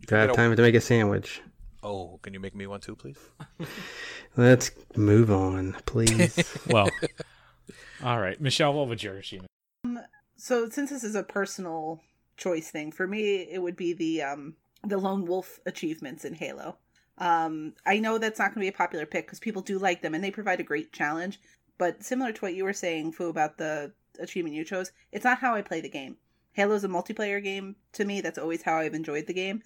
You got a- time to make a sandwich. Oh, can you make me one too, please? Let's move on, please. Well, all right. Michelle, what would your achievement be? Um, so since this is a personal choice thing, for me, it would be the um, the Lone Wolf achievements in Halo. Um, I know that's not going to be a popular pick because people do like them, and they provide a great challenge. But similar to what you were saying, Fu, about the achievement you chose, it's not how I play the game. Halo's a multiplayer game to me. That's always how I've enjoyed the game.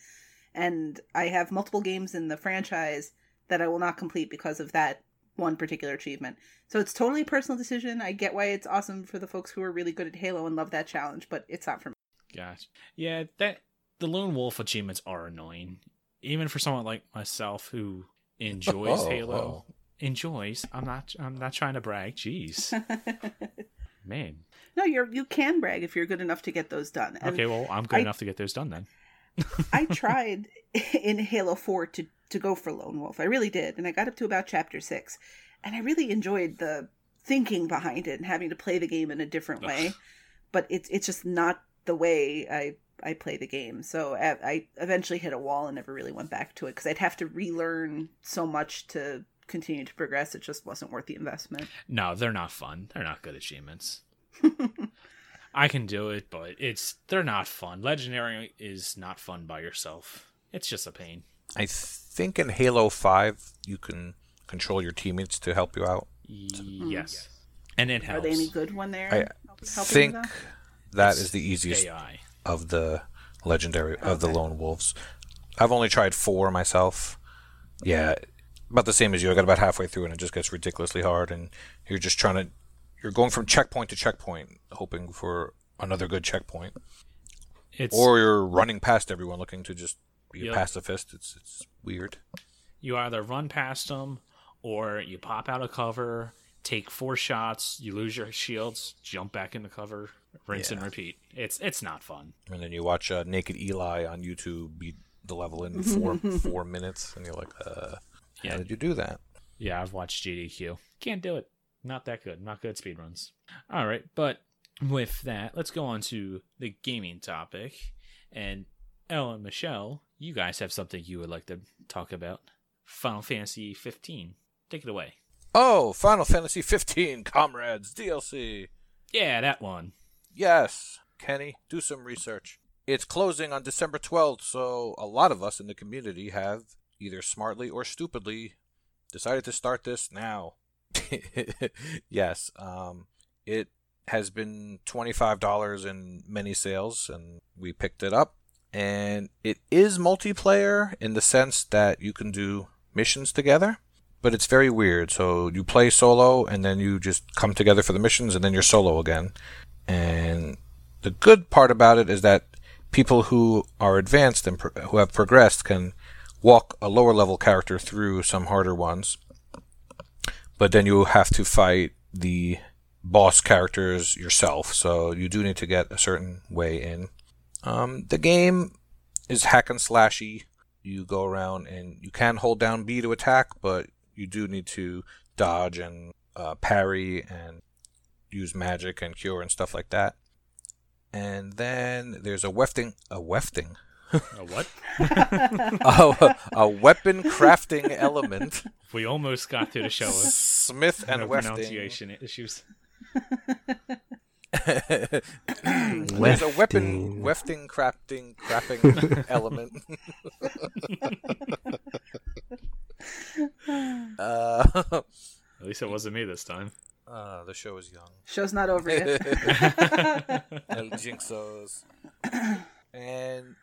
And I have multiple games in the franchise that I will not complete because of that one particular achievement. So it's totally a personal decision. I get why it's awesome for the folks who are really good at Halo and love that challenge, but it's not for me. Gosh. Yeah, that the Lone Wolf achievements are annoying. Even for someone like myself who enjoys oh, Halo. Oh. Enjoys. I'm not I'm not trying to brag. Jeez. Man. No, you're you can brag if you're good enough to get those done. And okay, well, I'm good I, enough to get those done then. I tried in Halo four to, to go for Lone Wolf. I really did. And I got up to about chapter six. And I really enjoyed the thinking behind it and having to play the game in a different way. Ugh. But it's it's just not the way I, I play the game. So I, I eventually hit a wall and never really went back to it because I'd have to relearn so much to continue to progress. It just wasn't worth the investment. No, they're not fun. They're not good achievements. I can do it, but it's they're not fun. Legendary is not fun by yourself. It's just a pain. I think in Halo five you can control your teammates to help you out. Yes. Mm-hmm. And it helps. Are they any good when they're I helping them? I think that it's is the easiest A I. Of the legendary, okay. of the lone wolves. I've only tried four myself. Yeah, okay. About the same as you. I got about halfway through and it just gets ridiculously hard, and you're just trying to, you're going from checkpoint to checkpoint, hoping for another good checkpoint. It's, or you're running past everyone looking to just be yep. a pacifist. It's it's weird. You either run past them or you pop out of cover, take four shots, you lose your shields, jump back into cover, rinse yeah. and repeat. It's it's not fun. And then you watch uh, Naked Eli on YouTube beat the level in four four minutes, and you're like, uh, yeah. how did you do that? Yeah, I've watched G D Q. Can't do it. Not that good. Not good speedruns. All right, but... with that, let's go on to the gaming topic. And Elle and Michelle, you guys have something you would like to talk about. Final Fantasy fifteen. Take it away. Oh, Final Fantasy fifteen, Comrades, D L C. Yeah, that one. Yes. Kenny, do some research. It's closing on December twelfth, so a lot of us in the community have, either smartly or stupidly, decided to start this now. Yes. Um, it... has been twenty-five dollars in many sales, and we picked it up. And it is multiplayer in the sense that you can do missions together, but it's very weird. So you play solo, and then you just come together for the missions, and then you're solo again. And the good part about it is that people who are advanced and pro- who have progressed can walk a lower-level character through some harder ones. But then you have to fight the... boss characters yourself, so you do need to get a certain way in. Um, the game is hack and slashy. You go around and you can hold down B to attack, but you do need to dodge and uh, parry and use magic and cure and stuff like that. And then there's a wefting... A wefting? A what? a, a weapon crafting element. We almost got through the show. Smith and no wefting. Pronunciation issues. There's a weapon wefting crafting crapping element. uh, At least it wasn't me this time. Uh, the show is young. Show's not over yet. El Jinxos. And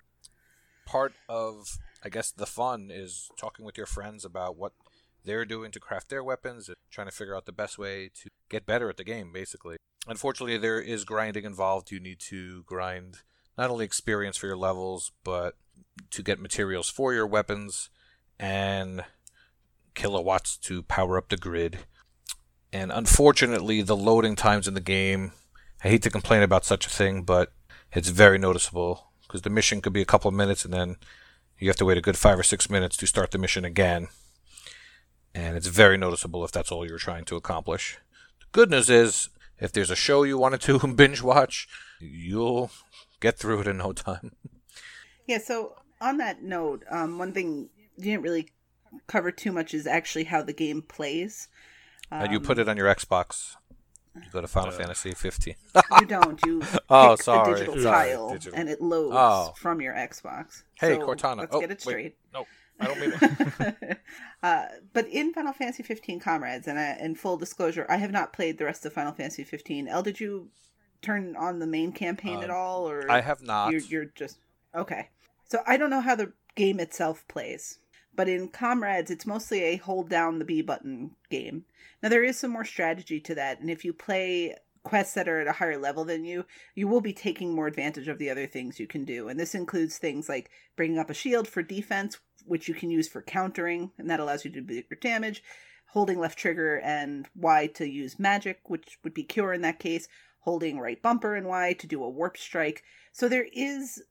part of, I guess, the fun is talking with your friends about what they're doing to craft their weapons and trying to figure out the best way to get better at the game, basically. Unfortunately, there is grinding involved. You need to grind not only experience for your levels, but to get materials for your weapons and kilowatts to power up the grid. And unfortunately, the loading times in the game, I hate to complain about such a thing, but it's very noticeable because the mission could be a couple of minutes and then you have to wait a good five or six minutes to start the mission again. And it's very noticeable if that's all you're trying to accomplish. The good news is, if there's a show you wanted to binge watch, you'll get through it in no time. Yeah, so on that note, um, one thing you didn't really cover too much is actually how the game plays. Um, and you put it on your Xbox. You go to Final uh, Fantasy fifteen. You don't. You oh, pick sorry. a digital sorry. tile, digital. And it loads oh. from your Xbox. Hey, so Cortana. Let's oh, get it straight. Wait. No. I don't mean it. uh, but in Final Fantasy fifteen, Comrades, and I, in full disclosure, I have not played the rest of Final Fantasy fifteen. Elle, did you turn on the main campaign uh, at all? Or I have not. You're, you're just... Okay. So I don't know how the game itself plays. But in Comrades, it's mostly a hold down the B button game. Now, there is some more strategy to that. And if you play quests that are at a higher level than you, you will be taking more advantage of the other things you can do. And this includes things like bringing up a shield for defense, which you can use for countering, and that allows you to do bigger damage, holding left trigger and Y to use magic, which would be cure in that case, holding right bumper and Y to do a warp strike. So there is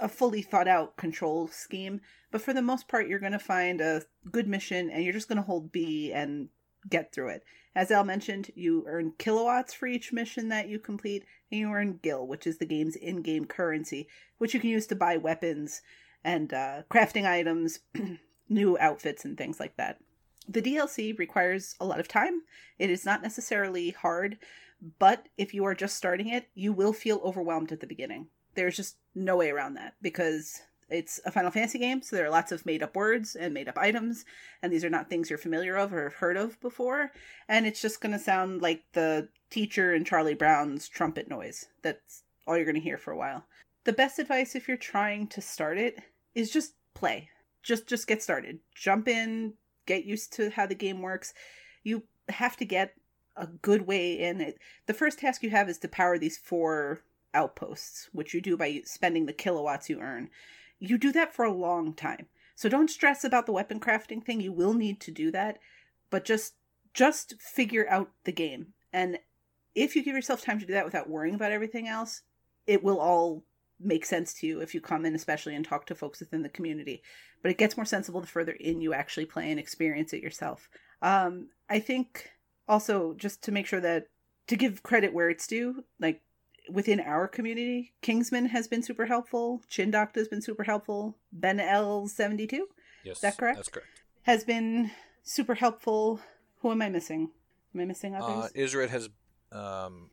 a fully thought out control scheme, but for the most part, you're going to find a good mission and you're just going to hold B and get through it. As Elle mentioned, you earn kilowatts for each mission that you complete, and you earn gil, which is the game's in-game currency, which you can use to buy weapons and uh, crafting items, new outfits, and things like that. The D L C requires a lot of time. It is not necessarily hard, but if you are just starting it, you will feel overwhelmed at the beginning. There's just no way around that, because It's a Final Fantasy game, so there are lots of made-up words and made-up items, and these are not things you're familiar of or have heard of before, and it's just going to sound like the teacher in Charlie Brown's trumpet noise. That's all you're going to hear for a while. The best advice if you're trying to start it is just play. Just just get started. Jump in, get used to how the game works. You have to get a good way in it. The first task you have is to power these four outposts, which you do by spending the kilowatts you earn. You do that for a long time. So don't stress about the weapon crafting thing. You will need to do that, but just just figure out the game. And if you give yourself time to do that without worrying about everything else, it will all make sense to you if you come in, especially, and talk to folks within the community. But it gets more sensible the further in you actually play and experience it yourself. Um, I think also just to make sure that, to give credit where it's due, like, within our community, Kingsman has been super helpful. Chin Doctor's been super helpful. Ben L seventy-two. Yes, is that correct? That's correct. Has been super helpful. Who am I missing? Am I missing others? Uh, Isret has. Um,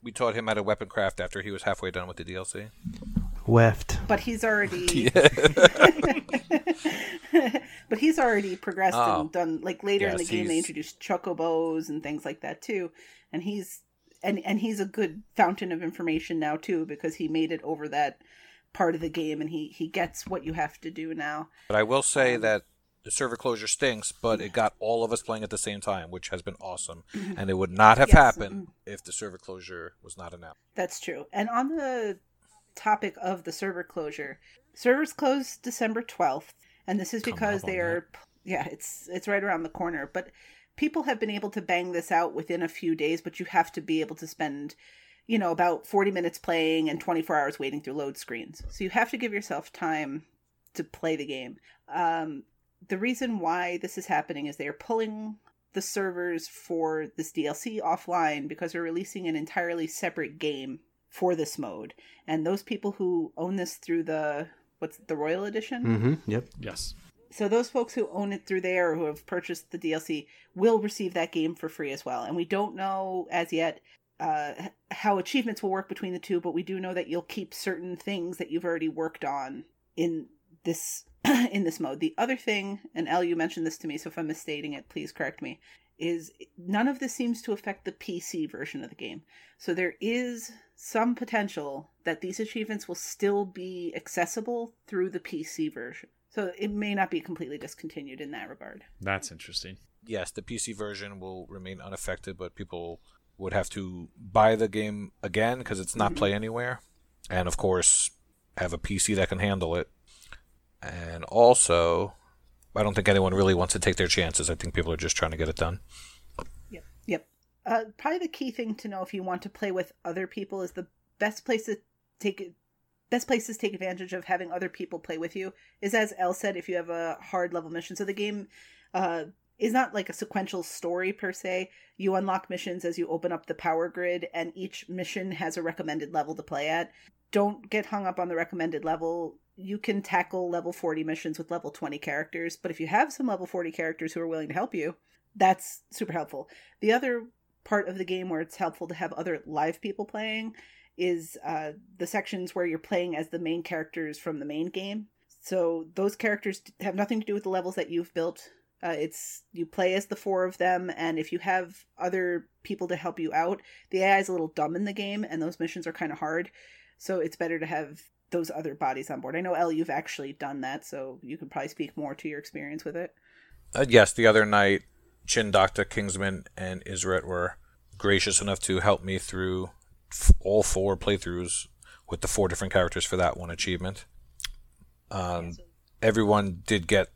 we taught him how to weapon craft after he was halfway done with the D L C. Weft. But he's already. But he's already progressed oh. and done like later yes, in the game. He's... They introduced chocobos and things like that too, and he's. And and he's a good fountain of information now, too, because he made it over that part of the game, and he, he gets what you have to do now. But I will say that the server closure stinks, but it got all of us playing at the same time, which has been awesome. Mm-hmm. And it would not have yes. happened mm-hmm. if the server closure was not announced. That's true. And on the topic of the server closure, servers closed December twelfth, and this is Come because they are... That. Yeah, it's it's right around the corner, but... People have been able to bang this out within a few days, but you have to be able to spend, you know, about forty minutes playing and twenty-four hours waiting through load screens. So you have to give yourself time to play the game. Um, the reason why this is happening is they are pulling the servers for this D L C offline because they're releasing an entirely separate game for this mode. And those people who own this through the, what's the Royal Edition? Mm-hmm. Yep. Yes. So those folks who own it through there or who have purchased the D L C will receive that game for free as well. And we don't know as yet uh, how achievements will work between the two, but we do know that you'll keep certain things that you've already worked on in this in this mode. The other thing, and Elle, you mentioned this to me, so if I'm misstating it, please correct me, is none of this seems to affect the P C version of the game. So there is some potential that these achievements will still be accessible through the P C version. So it may not be completely discontinued in that regard. That's interesting. Yes, the P C version will remain unaffected, but people would have to buy the game again because it's not mm-hmm. Play Anywhere. And, of course, have a P C that can handle it. And also, I don't think anyone really wants to take their chances. I think people are just trying to get it done. Yep. Yep. Uh, probably the key thing to know if you want to play with other people is the best place to take it. Best places to take advantage of having other people play with you is, as Elle said, if you have a hard level mission. So the game uh, is not like a sequential story per se. You unlock missions as you open up the power grid, and each mission has a recommended level to play at. Don't get hung up on the recommended level. You can tackle level forty missions with level twenty characters, but if you have some level forty characters who are willing to help you, that's super helpful. The other part of the game where it's helpful to have other live people playing is uh, the sections where you're playing as the main characters from the main game. So those characters have nothing to do with the levels that you've built. Uh, it's you play as the four of them, and if you have other people to help you out, the A I is a little dumb in the game, and those missions are kind of hard. So it's better to have those other bodies on board. I know, Elle, you've actually done that, so you can probably speak more to your experience with it. Uh, yes, the other night, Chin Doctor, Kingsman, and Isret were gracious enough to help me through all four playthroughs with the four different characters for that one achievement. Um, everyone did get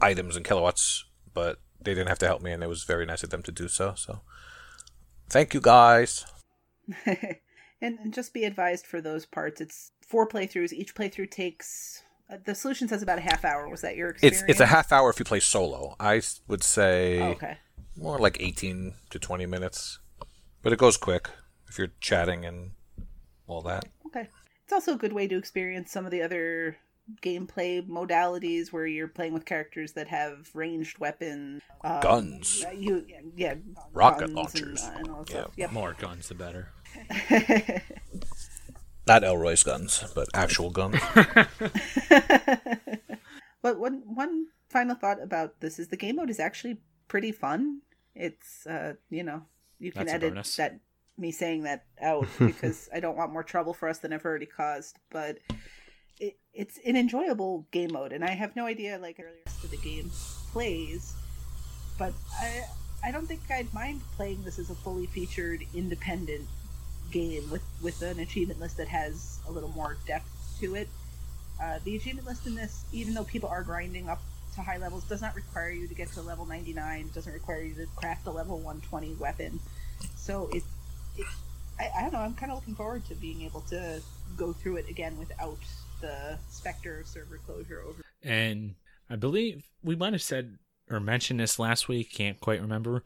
items and kilowatts, but they didn't have to help me, and it was very nice of them to do so. So, thank you guys. and, and just be advised for those parts. It's four playthroughs. Each playthrough takes... Uh, the solution says about a half hour. Was that your experience? It's, it's a half hour if you play solo. I would say oh, okay. more like eighteen to twenty minutes, but it goes quick. If you're chatting and all that. Okay. It's also a good way to experience some of the other gameplay modalities where you're playing with characters that have ranged weapons. Um, guns. You, yeah. Rocket guns launchers. And, uh, and yeah. Yep. More guns, the better. Not Elroy's guns, but actual guns. But one one final thought about this is the game mode is actually pretty fun. It's, uh, you know, you can That's edit that me saying that out because I don't want more trouble for us than I've already caused. But it, it's an enjoyable game mode, and I have no idea, like, earlier the game plays, but I I don't think I'd mind playing this as a fully featured independent game with, with an achievement list that has a little more depth to it. Uh, the achievement list in this, even though people are grinding up to high levels, does not require you to get to level ninety-nine, doesn't require you to craft a level one twenty weapon. So it, it I, I don't know, I'm kind of looking forward to being able to go through it again without the specter of server closure over. And I believe we might have said or mentioned this last week, can't quite remember,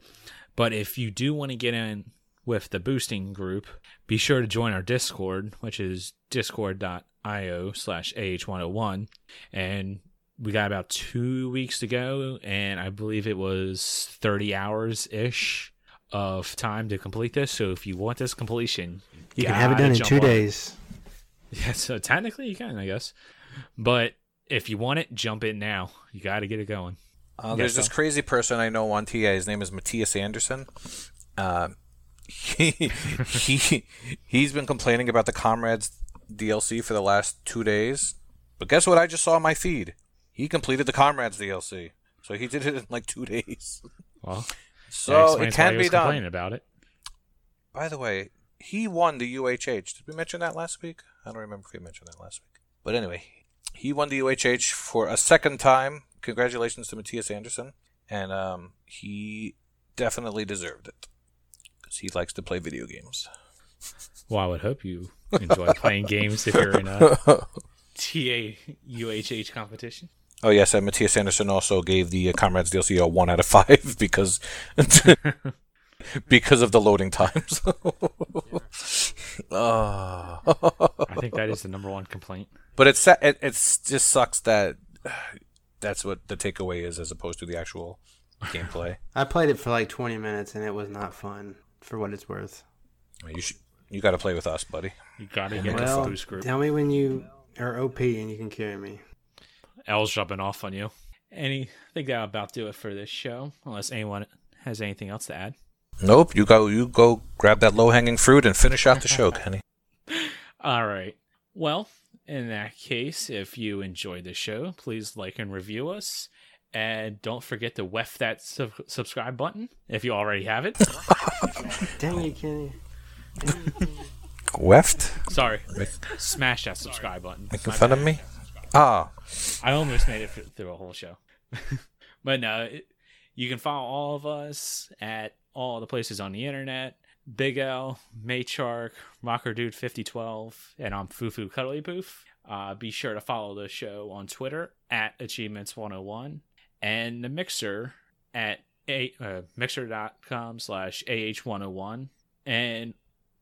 but if you do want to get in with the boosting group, be sure to join our Discord, which is discord dot io slash A H one oh one, and we got about two weeks to go, and I believe it was thirty hours-ish of time to complete this, so if you want this completion, you can have it done in two days. Yeah, so technically you can, I guess, but if you want it, jump in now. You got to get it going. Uh, there's this crazy person I know on T A. His name is Matthias Anderson. Uh, he he he's been complaining about the Comrades D L C for the last two days. But guess what? I just saw in my feed. He completed the Comrades D L C, so he did it in like two days. Well, so it can be done. Complaining about it. By the way, he won the U H H. Did we mention that last week? I don't remember if we mentioned that last week. But anyway, he won the U H H for a second time. Congratulations to Matthias Anderson, and um, he definitely deserved it because he likes to play video games. Well, I would hope you enjoy playing games if you're in a T A U H H competition. Oh, yes, and Matthias Anderson also gave the uh, Comrades D L C a one out of five because because of the loading times. Oh. I think that is the number one complaint. But it's, it it's just sucks that... Uh, that's what the takeaway is as opposed to the actual gameplay. I played it for like twenty minutes and it was not fun for what it's worth. You should, you got to play with us, buddy. You got to get well, a boost group. Tell me when you are O P and you can carry me. L's jumping off on you. Any, I think that'll about do it for this show, unless anyone has anything else to add. Nope. You go, you go grab that low-hanging fruit and finish out the show, Kenny. All right. Well... in that case, if you enjoyed the show, please like and review us. And don't forget to wef that sub- subscribe button if you already have it. Dang you, Kenny. Weft? Sorry. Smash that subscribe button. Making fun of me? Ah. I almost made it through a whole show. But no, it, you can follow all of us at all the places on the internet. Big L, Maychark, Rocker Dude fifty twelve, and I'm Fufu Cuddly Poof. Uh, be sure to follow the show on Twitter at Achievements one oh one and the Mixer at a, uh, mixer dot com slash A H one oh one. And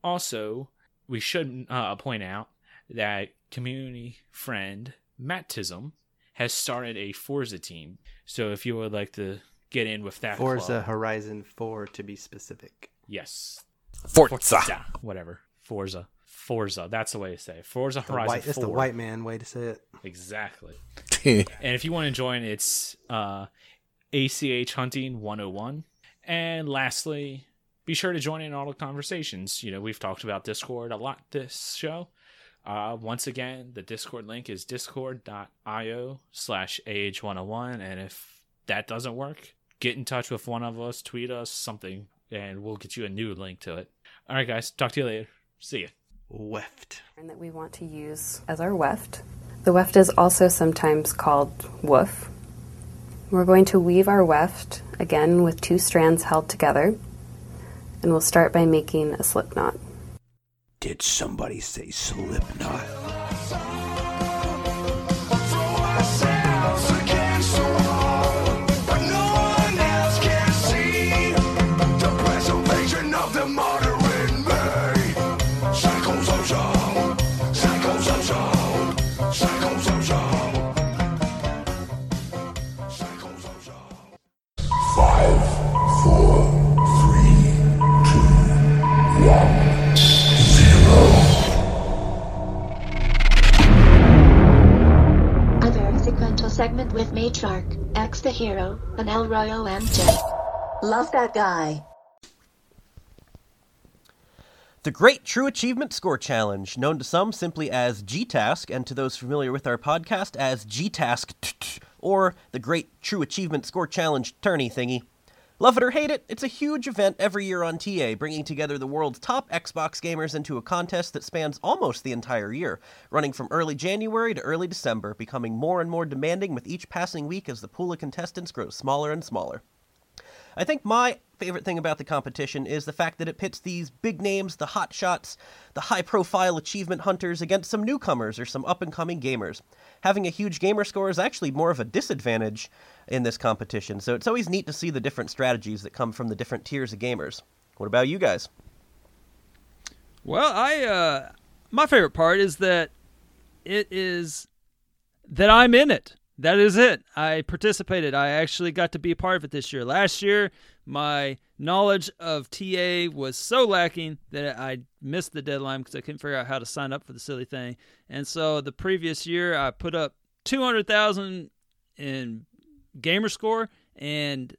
also, we should uh, point out that community friend Mattism has started a Forza team. So if you would like to get in with that Forza club, Horizon four to be specific. Yes. Forza. Forza. Whatever. Forza. Forza. That's the way to say it. Forza Horizon white, it's four. It's the white man way to say it. Exactly. And if you want to join, it's uh, A C H Hunting one oh one. And lastly, be sure to join in all the conversations. You know, we've talked about Discord a lot this show. Uh, once again, the Discord link is discord dot io slash A H one oh one. And if that doesn't work, get in touch with one of us, tweet us, something. And we'll get you a new link to it. All right, guys. Talk to you later. See ya. Weft. And that we want to use as our weft. The weft is also sometimes called woof. We're going to weave our weft, again, with two strands held together. And we'll start by making a slip knot. Did somebody say slip knot? five, four, three, two, one, zero. Maychark, X the Hero, and Elroy O M J. Love that guy. The Great True Achievement Score Challenge, known to some simply as G-TASC, and to those familiar with our podcast as G-TASC, or the Great True Achievement Score Challenge tourney thingy. Love it or hate it, it's a huge event every year on T A, bringing together the world's top Xbox gamers into a contest that spans almost the entire year, running from early January to early December, becoming more and more demanding with each passing week as the pool of contestants grows smaller and smaller. I think my favorite thing about the competition is the fact that it pits these big names, the hot shots, the high-profile achievement hunters against some newcomers or some up-and-coming gamers. Having a huge gamer score is actually more of a disadvantage in this competition, so it's always neat to see the different strategies that come from the different tiers of gamers. What about you guys? Well, I uh, my favorite part is that it is that I'm in it. That is it. I participated. I actually got to be a part of it this year. Last year, my knowledge of T A was so lacking that I missed the deadline because I couldn't figure out how to sign up for the silly thing. And so the previous year, I put up two hundred thousand in gamer score, and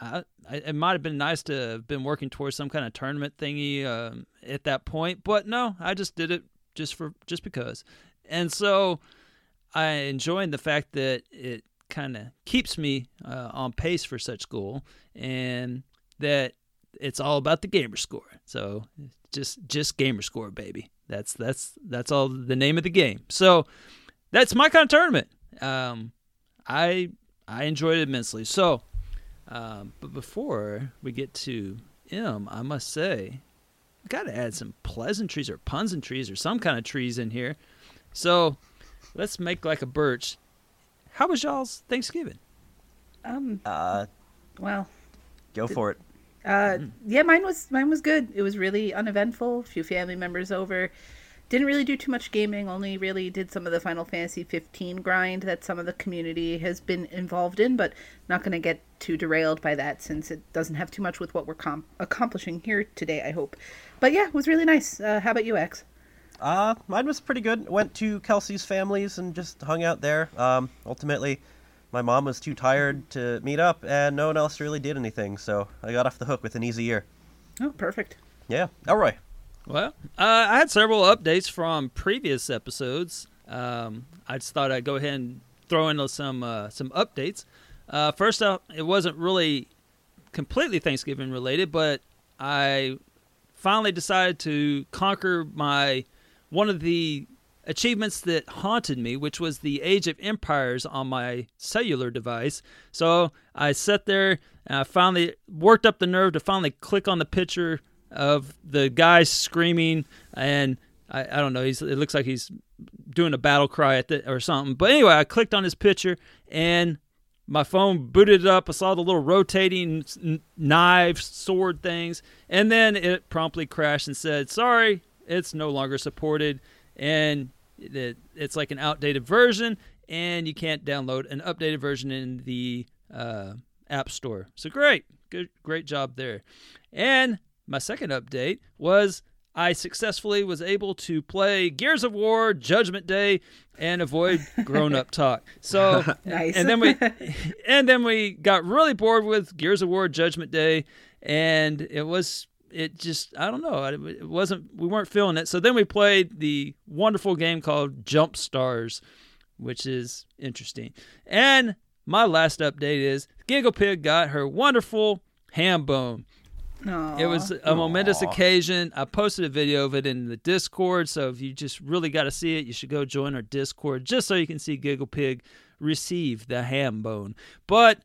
I, I, it might have been nice to have been working towards some kind of tournament thingy um, at that point, but no, I just did it just for just because. And so I enjoyed the fact that it kind of keeps me uh, on pace for such goal, and that it's all about the gamer score. So just just gamer score, baby. That's that's that's all the name of the game. So that's my kind of tournament. Um, I I enjoyed it immensely. So, um, but before we get to M, I must say, I gotta add some pleasantries or punsentries or some kind of trees in here. So let's make like a birch. How was y'all's Thanksgiving? Um. Uh. Well. Go th- for it. Uh. Mm. Yeah, mine was mine was good. It was really uneventful. A few family members over. Didn't really do too much gaming. Only really did some of the Final Fantasy fifteen grind that some of the community has been involved in, but not going to get too derailed by that since it doesn't have too much with what we're com- accomplishing here today, I hope. But yeah, it was really nice. Uh, how about you, X? Uh, mine was pretty good. Went to Kelsey's family's and just hung out there. Um, ultimately, my mom was too tired to meet up, and no one else really did anything, so I got off the hook with an easy year. Oh, perfect. Yeah. Elroy. Well, uh, I had several updates from previous episodes. Um, I just thought I'd go ahead and throw in some, uh, some updates. Uh, first up, it wasn't really completely Thanksgiving related, but I finally decided to conquer my one of the achievements that haunted me, which was the Age of Empires on my cellular device. So I sat there and I finally worked up the nerve to finally click on the picture of the guy screaming. And I, I don't know, he's, it looks like he's doing a battle cry at the, or something. But anyway, I clicked on his picture and my phone booted it up. I saw the little rotating knife, sword things. And then it promptly crashed and said, sorry, it's no longer supported, and it, it's like an outdated version, and you can't download an updated version in the uh, App Store. So great. Good, great job there. And my second update was I successfully was able to play Gears of War, Judgment Day, and avoid grown-up talk. So nice. And then we and then we got really bored with Gears of War, Judgment Day, and it was It just, I don't know, it wasn't, we weren't feeling it. So then we played the wonderful game called Jump Stars, which is interesting. And my last update is Giggle Pig got her wonderful ham bone. Aww. It was a momentous Aww. occasion. I posted a video of it in the Discord, so if you just really got to see it, you should go join our Discord just so you can see Giggle Pig receive the ham bone. But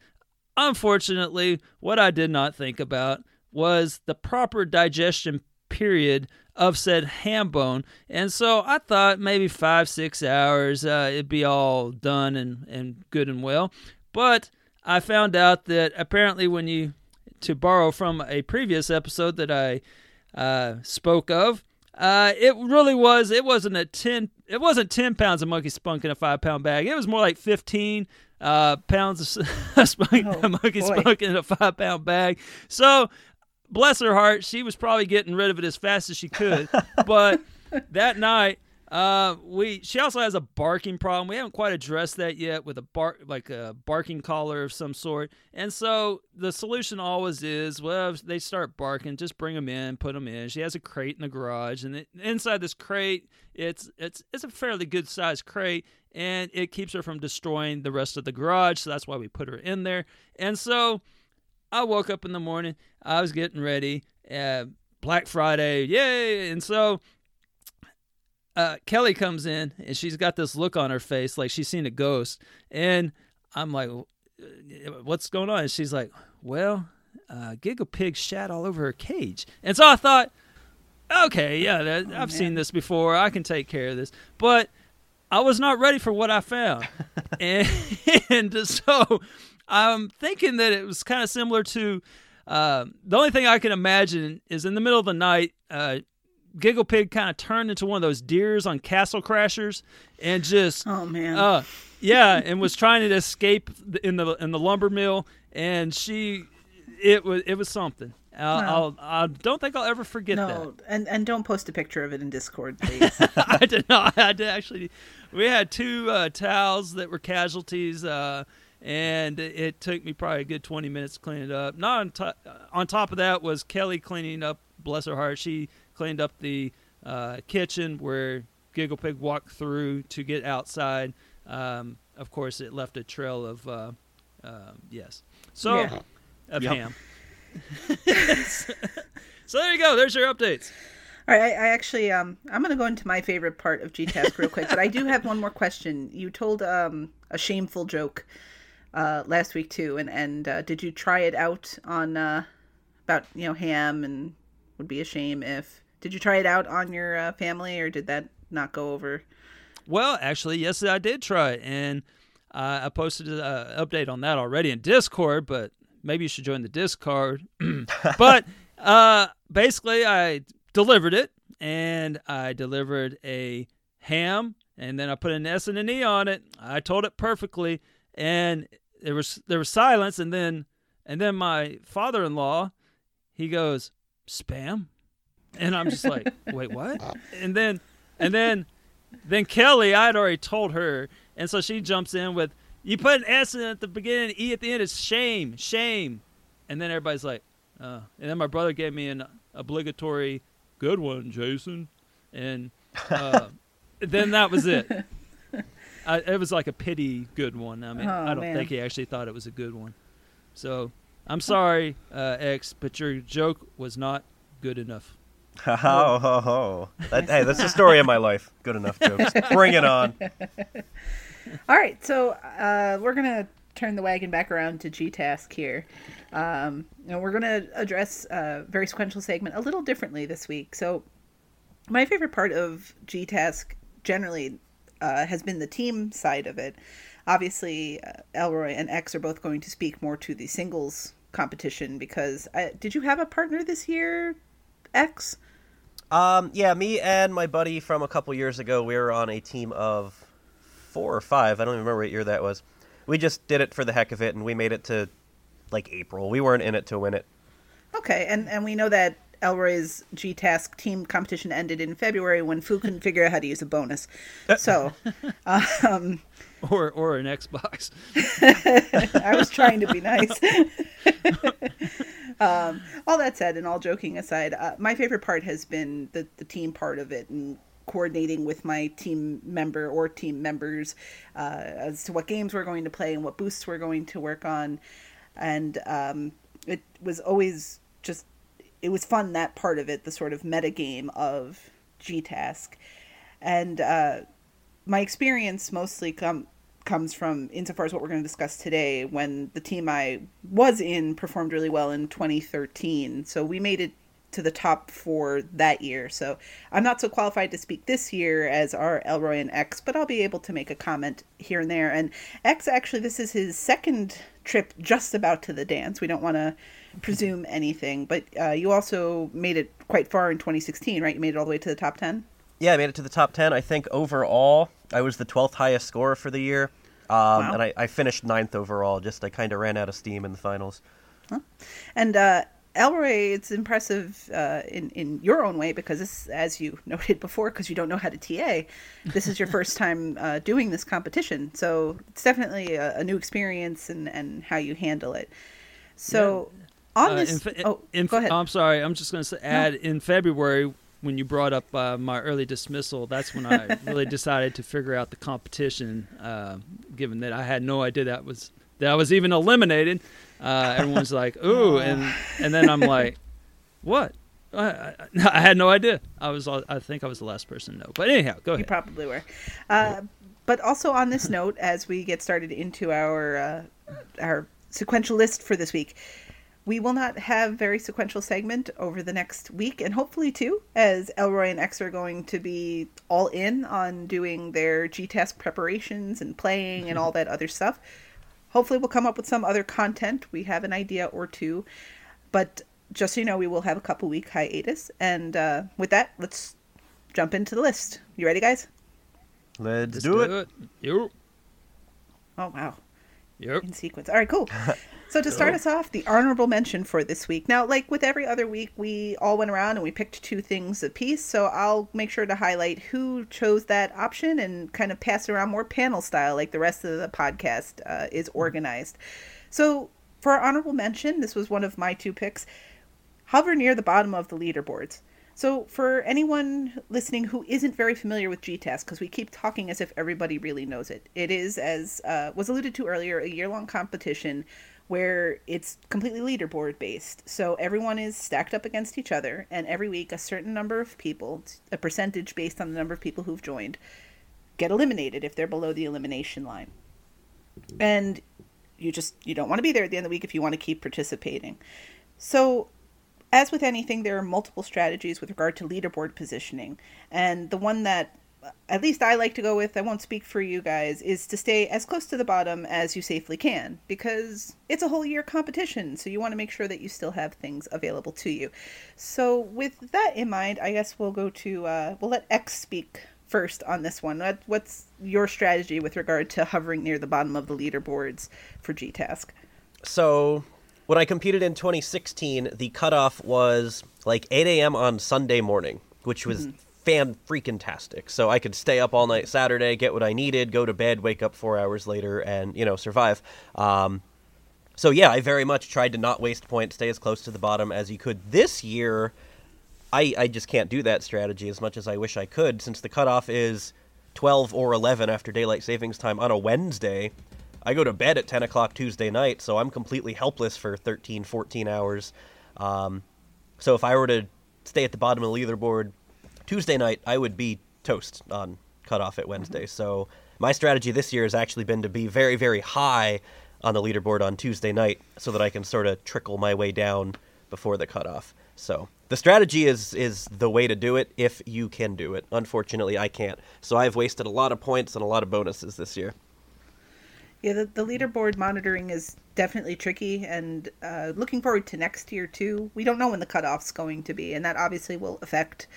unfortunately, what I did not think about was the proper digestion period of said ham bone. And so I thought maybe five, six hours, uh, it'd be all done and, and good and well. But I found out that apparently when you, to borrow from a previous episode that I uh, spoke of, uh, it really was, it wasn't a ten, it wasn't ten pounds of monkey spunk in a five pound bag. It was more like fifteen uh, pounds of spunk, oh, monkey boy. spunk in a five pound bag. So, bless her heart, she was probably getting rid of it as fast as she could. But that night, Uh, we she also has a barking problem. We haven't quite addressed that yet with a bark like a barking collar of some sort. And so the solution always is, well, if they start barking, just bring them in, put them in. She has a crate in the garage, and it, inside this crate, it's it's it's a fairly good sized crate, and it keeps her from destroying the rest of the garage. So that's why we put her in there. And so I woke up in the morning. I was getting ready. Uh, Black Friday, yay! And so. Uh, Kelly comes in, and she's got this look on her face like she's seen a ghost. And I'm like, what's going on? And she's like, well, uh, Giggle Pig shat all over her cage. And so I thought, okay, yeah, that, oh, I've man. seen this before. I can take care of this. But I was not ready for what I found. and, and so I'm thinking that it was kind of similar to uh, the only thing I can imagine is in the middle of the night, uh, Giggle Pig kind of turned into one of those deers on Castle Crashers, and just oh man, uh, yeah, and was trying to escape in the in the lumber mill, and she, it was it was something. I'll, no. I'll, I don't think I'll ever forget no. that. No, and and don't post a picture of it in Discord, please. I did not. I did actually. We had two uh, towels that were casualties, uh, and it, it took me probably a good twenty minutes to clean it up. Not on, to- on top of that was Kelly cleaning up. Bless her heart, she. Cleaned up the uh, kitchen where Giggle Pig walked through to get outside. Um, of course, it left a trail of uh, uh, yes, so yeah. of yep. ham. So there you go. There's your updates. All right, I, I actually um, I'm going to go into my favorite part of G-TASC real quick, but I do have one more question. You told um, a shameful joke uh, last week too, and and uh, did you try it out on uh, about you know ham and would be a shame if. Did you try it out on your uh, family, or did that not go over? Well, actually, yes, I did try it, and uh, I posted an uh, update on that already in Discord, but maybe you should join the Discord. But uh, basically, I delivered it, and I delivered a ham, and then I put an S and an E on it. I told it perfectly, and there was there was silence, and then and then my father-in-law, he goes, "Spam?" And I'm just like, wait, what? And then, and then, then Kelly, I had already told her. And so she jumps in with, you put an S in at the beginning, E at the end. It's shame, shame. And then everybody's like, uh, and then my brother gave me an obligatory good one, Jason. And, uh, then that was it. I, it was like a pity good one. I mean, oh, I don't man. think he actually thought it was a good one. So I'm sorry, uh, X, but your joke was not good enough. Ho, ho, ho, ho. That, hey, that's the story of my life. Good enough jokes. Bring it on. All right, so uh, we're going to turn the wagon back around to G-TASC here. Um, and we're going to address a very sequential segment a little differently this week. So my favorite part of G-TASC generally uh, has been the team side of it. Obviously, uh, Elroy and X are both going to speak more to the singles competition because I, did you have a partner this year, X? Um, yeah, me and my buddy from a couple years ago, we were on a team of four or five. I don't even remember what year that was. We just did it for the heck of it, and we made it to, like, April. We weren't in it to win it. Okay, and, and we know that Elroy's G-TASC team competition ended in February when Fu couldn't figure out how to use a bonus. So, um... Or or an Xbox. I was trying to be nice. um, all that said, and all joking aside, uh, my favorite part has been the, the team part of it and coordinating with my team member or team members uh, as to what games we're going to play and what boosts we're going to work on. And um, it was always just, it was fun, that part of it, the sort of metagame of G-TASC. And uh my experience mostly com- comes from, insofar as what we're going to discuss today, when the team I was in performed really well in twenty thirteen. So we made it to the top four that year. So I'm not so qualified to speak this year as are Elroy and X, but I'll be able to make a comment here and there. And X, actually, this is his second trip just about to the dance. We don't want to presume anything, but uh, you also made it quite far in twenty sixteen, right? You made it all the way to the top ten? Yeah, I made it to the top ten. I think overall, I was the twelfth highest scorer for the year, um, wow. and I, I finished ninth overall. Just I kind of ran out of steam in the finals. Huh. And uh, Elroy, it's impressive uh, in, in your own way, because this, as you noted before, because you don't know how to T A, this is your first time uh, doing this competition. So it's definitely a, a new experience and, and how you handle it. So yeah. on uh, this... Fe- oh, in, go ahead. I'm sorry. I'm just going to add, no. in February, when you brought up uh, my early dismissal, that's when I really decided to figure out the competition, uh, given that I had no idea that was... that I was even eliminated. Uh, everyone's like, ooh. And and then I'm like, what? I, I, I had no idea. I was. I think I was the last person to know. But anyhow, go ahead. You probably were. Uh, but also on this note, as we get started into our uh, our sequential list for this week, we will not have very sequential segment over the next week, and hopefully two, as Elroy and X are going to be all in on doing their G TASC preparations and playing and all that other stuff. Hopefully we'll come up with some other content. We have an idea or two, but just so you know, we will have a couple week hiatus. And uh, with that, let's jump into the list. You ready, guys? Let's, let's do, do it. it. Yep. Oh, wow. Yep. In sequence. All right, cool. So to start us off, the honorable mention for this week. Now, like with every other week, we all went around and we picked two things apiece. So I'll make sure to highlight who chose that option and kind of pass it around more panel style, like the rest of the podcast uh, is organized. So for our honorable mention, this was one of my two picks. Hover near the bottom of the leaderboards. So for anyone listening who isn't very familiar with G TASC, because we keep talking as if everybody really knows it, it is, as uh, was alluded to earlier, a year-long competition where it's completely leaderboard-based. So everyone is stacked up against each other, and every week a certain number of people, a percentage based on the number of people who've joined, get eliminated if they're below the elimination line. And you just, you don't want to be there at the end of the week if you want to keep participating. So... as with anything, there are multiple strategies with regard to leaderboard positioning. And the one that at least I like to go with, I won't speak for you guys, is to stay as close to the bottom as you safely can, because it's a whole year competition. So you want to make sure that you still have things available to you. So with that in mind, I guess we'll go to, uh, we'll let X speak first on this one. What's your strategy with regard to hovering near the bottom of the leaderboards for G TASC? So... when I competed in twenty sixteen, the cutoff was like eight a.m. on Sunday morning, which was mm-hmm. fan-freaking-tastic. So I could stay up all night Saturday, get what I needed, go to bed, wake up four hours later, and, you know, survive. Um, so, yeah, I very much tried to not waste points, stay as close to the bottom as you could. This year, I, I just can't do that strategy as much as I wish I could, since the cutoff is twelve or eleven after Daylight Savings Time on a Wednesday. I go to bed at ten o'clock Tuesday night, so I'm completely helpless for thirteen, fourteen hours. Um, so if I were to stay at the bottom of the leaderboard Tuesday night, I would be toast on cutoff at Wednesday. Mm-hmm. So my strategy this year has actually been to be very, very high on the leaderboard on Tuesday night so that I can sort of trickle my way down before the cutoff. So the strategy is, is the way to do it if you can do it. Unfortunately, I can't. So I've wasted a lot of points and a lot of bonuses this year. Yeah, the, the leaderboard monitoring is definitely tricky, and uh, looking forward to next year, too. We don't know when the cutoff's going to be, and that obviously will affect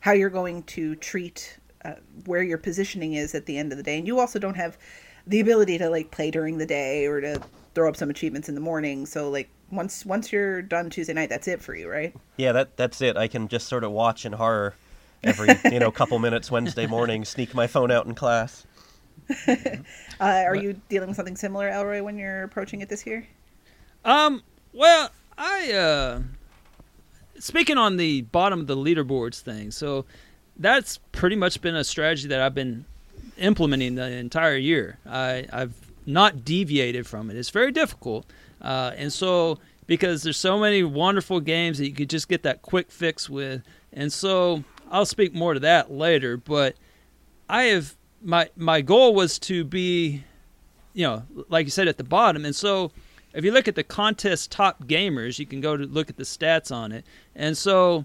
how you're going to treat uh, where your positioning is at the end of the day. And you also don't have the ability to, like, play during the day or to throw up some achievements in the morning. So, like, once once you're done Tuesday night, that's it for you, right? Yeah, that that's it. I can just sort of watch in horror every, you know, couple minutes Wednesday morning, sneak my phone out in class. uh, are you dealing with something similar, Elroy, when you're approaching it this year? Um, well, I, uh, speaking on the bottom of the leaderboards thing, so that's pretty much been a strategy that I've been implementing the entire year. I, I've not deviated from it. It's very difficult. Uh, and so, because there's so many wonderful games that you could just get that quick fix with. And so I'll speak more to that later, but I have, My my goal was to be, you know, like you said, at the bottom. And so if you look at the contest top gamers, you can go to look at the stats on it. And so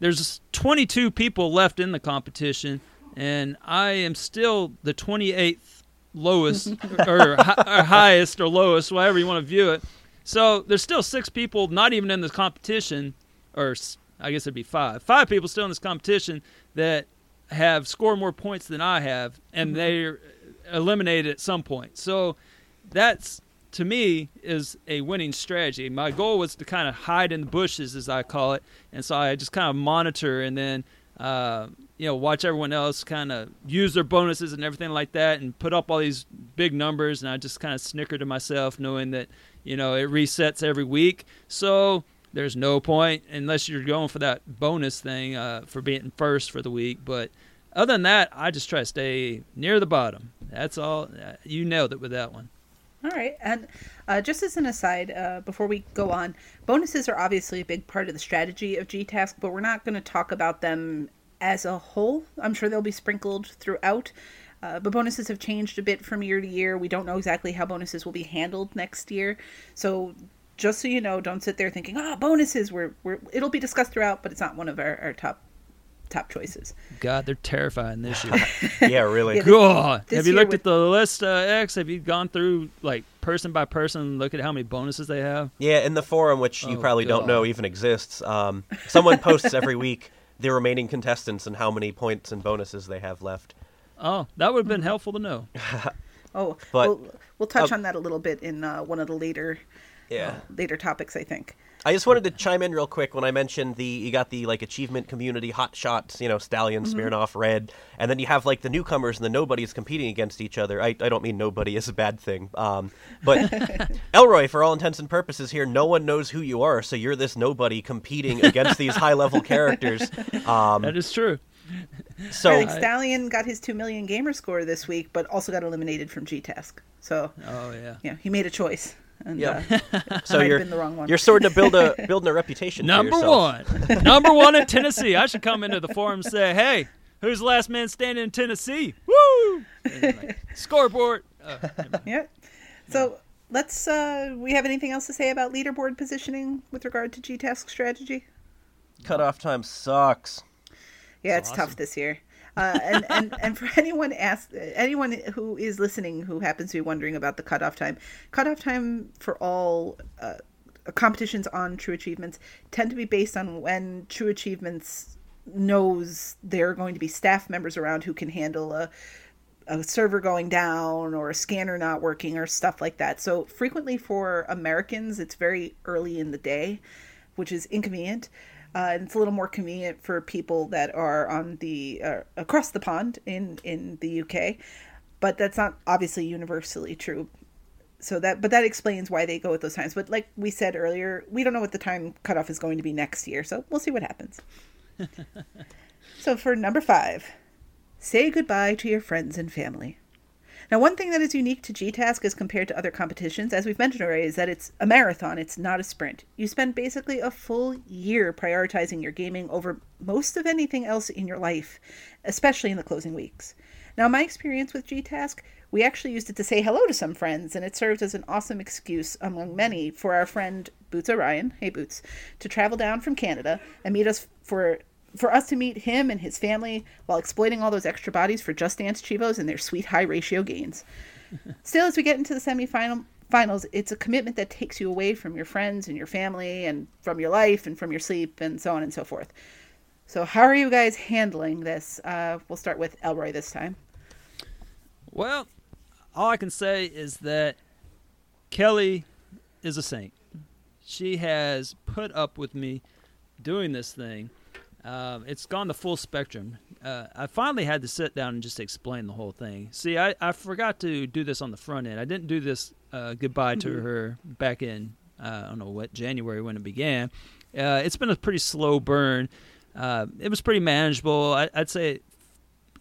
there's twenty-two people left in the competition, and I am still the twenty-eighth lowest or, or, or highest or lowest, whatever you want to view it. So there's still six people not even in this competition, or I guess it'd be five. Five people still in this competition that have scored more points than I have, and they're eliminated at some point. So that's to me, is a winning strategy. My goal was to kind of hide in the bushes, as I call it. And so I just kind of monitor and then, uh, you know, watch everyone else kind of use their bonuses and everything like that and put up all these big numbers. And I just kind of snicker to myself knowing that, you know, it resets every week. So there's no point unless you're going for that bonus thing uh, for being first for the week. But other than that, I just try to stay near the bottom. That's all. You nailed it with that one. All right. And uh, just as an aside, uh, before we go on, bonuses are obviously a big part of the strategy of G-TASC, but we're not going to talk about them as a whole. I'm sure they'll be sprinkled throughout. Uh, but bonuses have changed a bit from year to year. We don't know exactly how bonuses will be handled next year. So just so you know, don't sit there thinking, oh, bonuses. We're, we're, it'll be discussed throughout, but it's not one of our, our top top choices. God, they're terrifying this year. Yeah, really. Yeah, this, God. This have you looked with... at the list, uh, X? Have you gone through, like, person by person, look at how many bonuses they have? Yeah, in the forum, which oh, you probably God. don't know even exists, um, someone posts every week the remaining contestants and how many points and bonuses they have left. Oh, that would have been mm-hmm. helpful to know. oh, but, we'll, we'll touch uh, on that a little bit in uh, one of the later yeah. uh, later topics, I think. I just wanted to chime in real quick when I mentioned the you got the like achievement community hot shots, you know, Stallion, mm-hmm. Smirnoff, Red, and then you have like the newcomers and the nobodies competing against each other. I, I don't mean nobody is a bad thing, um, but Elroy, for all intents and purposes here, no one knows who you are, so you're this nobody competing against these high level characters. Um, that is true. So I think Stallion got his two million gamer score this week, but also got eliminated from G-TASC. So oh yeah, yeah, he made a choice. And, yeah. Uh, so you're been the wrong one. You're sort of build a building a reputation. Number for yourself. one, number one in Tennessee. I should come into the forum and say, "Hey, who's last man standing in Tennessee?" Woo! Like, scoreboard. Oh, yeah. So let's. Uh, we have anything else to say about leaderboard positioning with regard to G-TASC strategy? Cutoff time sucks. Yeah, That's it's awesome. tough this year. Uh, and, and, and for anyone ask, anyone who is listening who happens to be wondering about the cutoff time, cutoff time for all uh, competitions on True Achievements tend to be based on when True Achievements knows there are going to be staff members around who can handle a, a server going down or a scanner not working or stuff like that. So frequently for Americans, it's very early in the day, which is inconvenient. Uh, and it's a little more convenient for people that are on the uh, across the pond in, in the U K, but that's not obviously universally true. So that, but that explains why they go at those times. But like we said earlier, we don't know what the time cutoff is going to be next year, so we'll see what happens. So for number five, say goodbye to your friends and family. Now, one thing that is unique to G-TASC as compared to other competitions, as we've mentioned already, is that it's a marathon. It's not a sprint. You spend basically a full year prioritizing your gaming over most of anything else in your life, especially in the closing weeks. Now, my experience with G-TASC, we actually used it to say hello to some friends, and it served as an awesome excuse among many for our friend Boots O'Ryan, hey Boots, to travel down from Canada and meet us for... for us to meet him and his family while exploiting all those extra bodies for Just Dance Chivos and their sweet high ratio gains. Still, as we get into the semifinal finals, it's a commitment that takes you away from your friends and your family and from your life and from your sleep and so on and so forth. So how are you guys handling this? Uh, we'll start with Elroy this time. Well, all I can say is that Kelly is a saint. She has put up with me doing this thing. Um, it's gone the full spectrum. Uh, I finally had to sit down and just explain the whole thing. See, I, I forgot to do this on the front end. I didn't do this uh, goodbye to mm-hmm. her back in, uh, I don't know what, January when it began. Uh, it's been a pretty slow burn. Uh, it was pretty manageable. I, I'd say it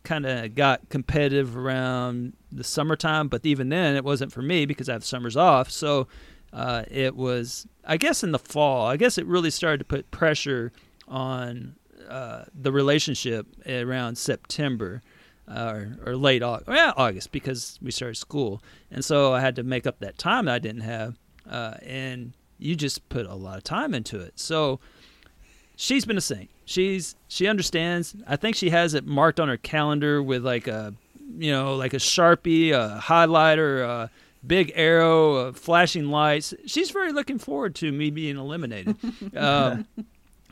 kind of got competitive around the summertime, but even then it wasn't for me because I have summers off. So uh, it was, I guess, in the fall. I guess it really started to put pressure on Uh, the relationship around September uh, or, or late August, or yeah, August, because we started school. And so I had to make up that time that I didn't have. Uh, and you just put a lot of time into it. So she's been a saint. She's, she understands. I think she has it marked on her calendar with like a, you know, like a Sharpie, a highlighter, a big arrow, uh, flashing lights. She's very looking forward to me being eliminated. Um,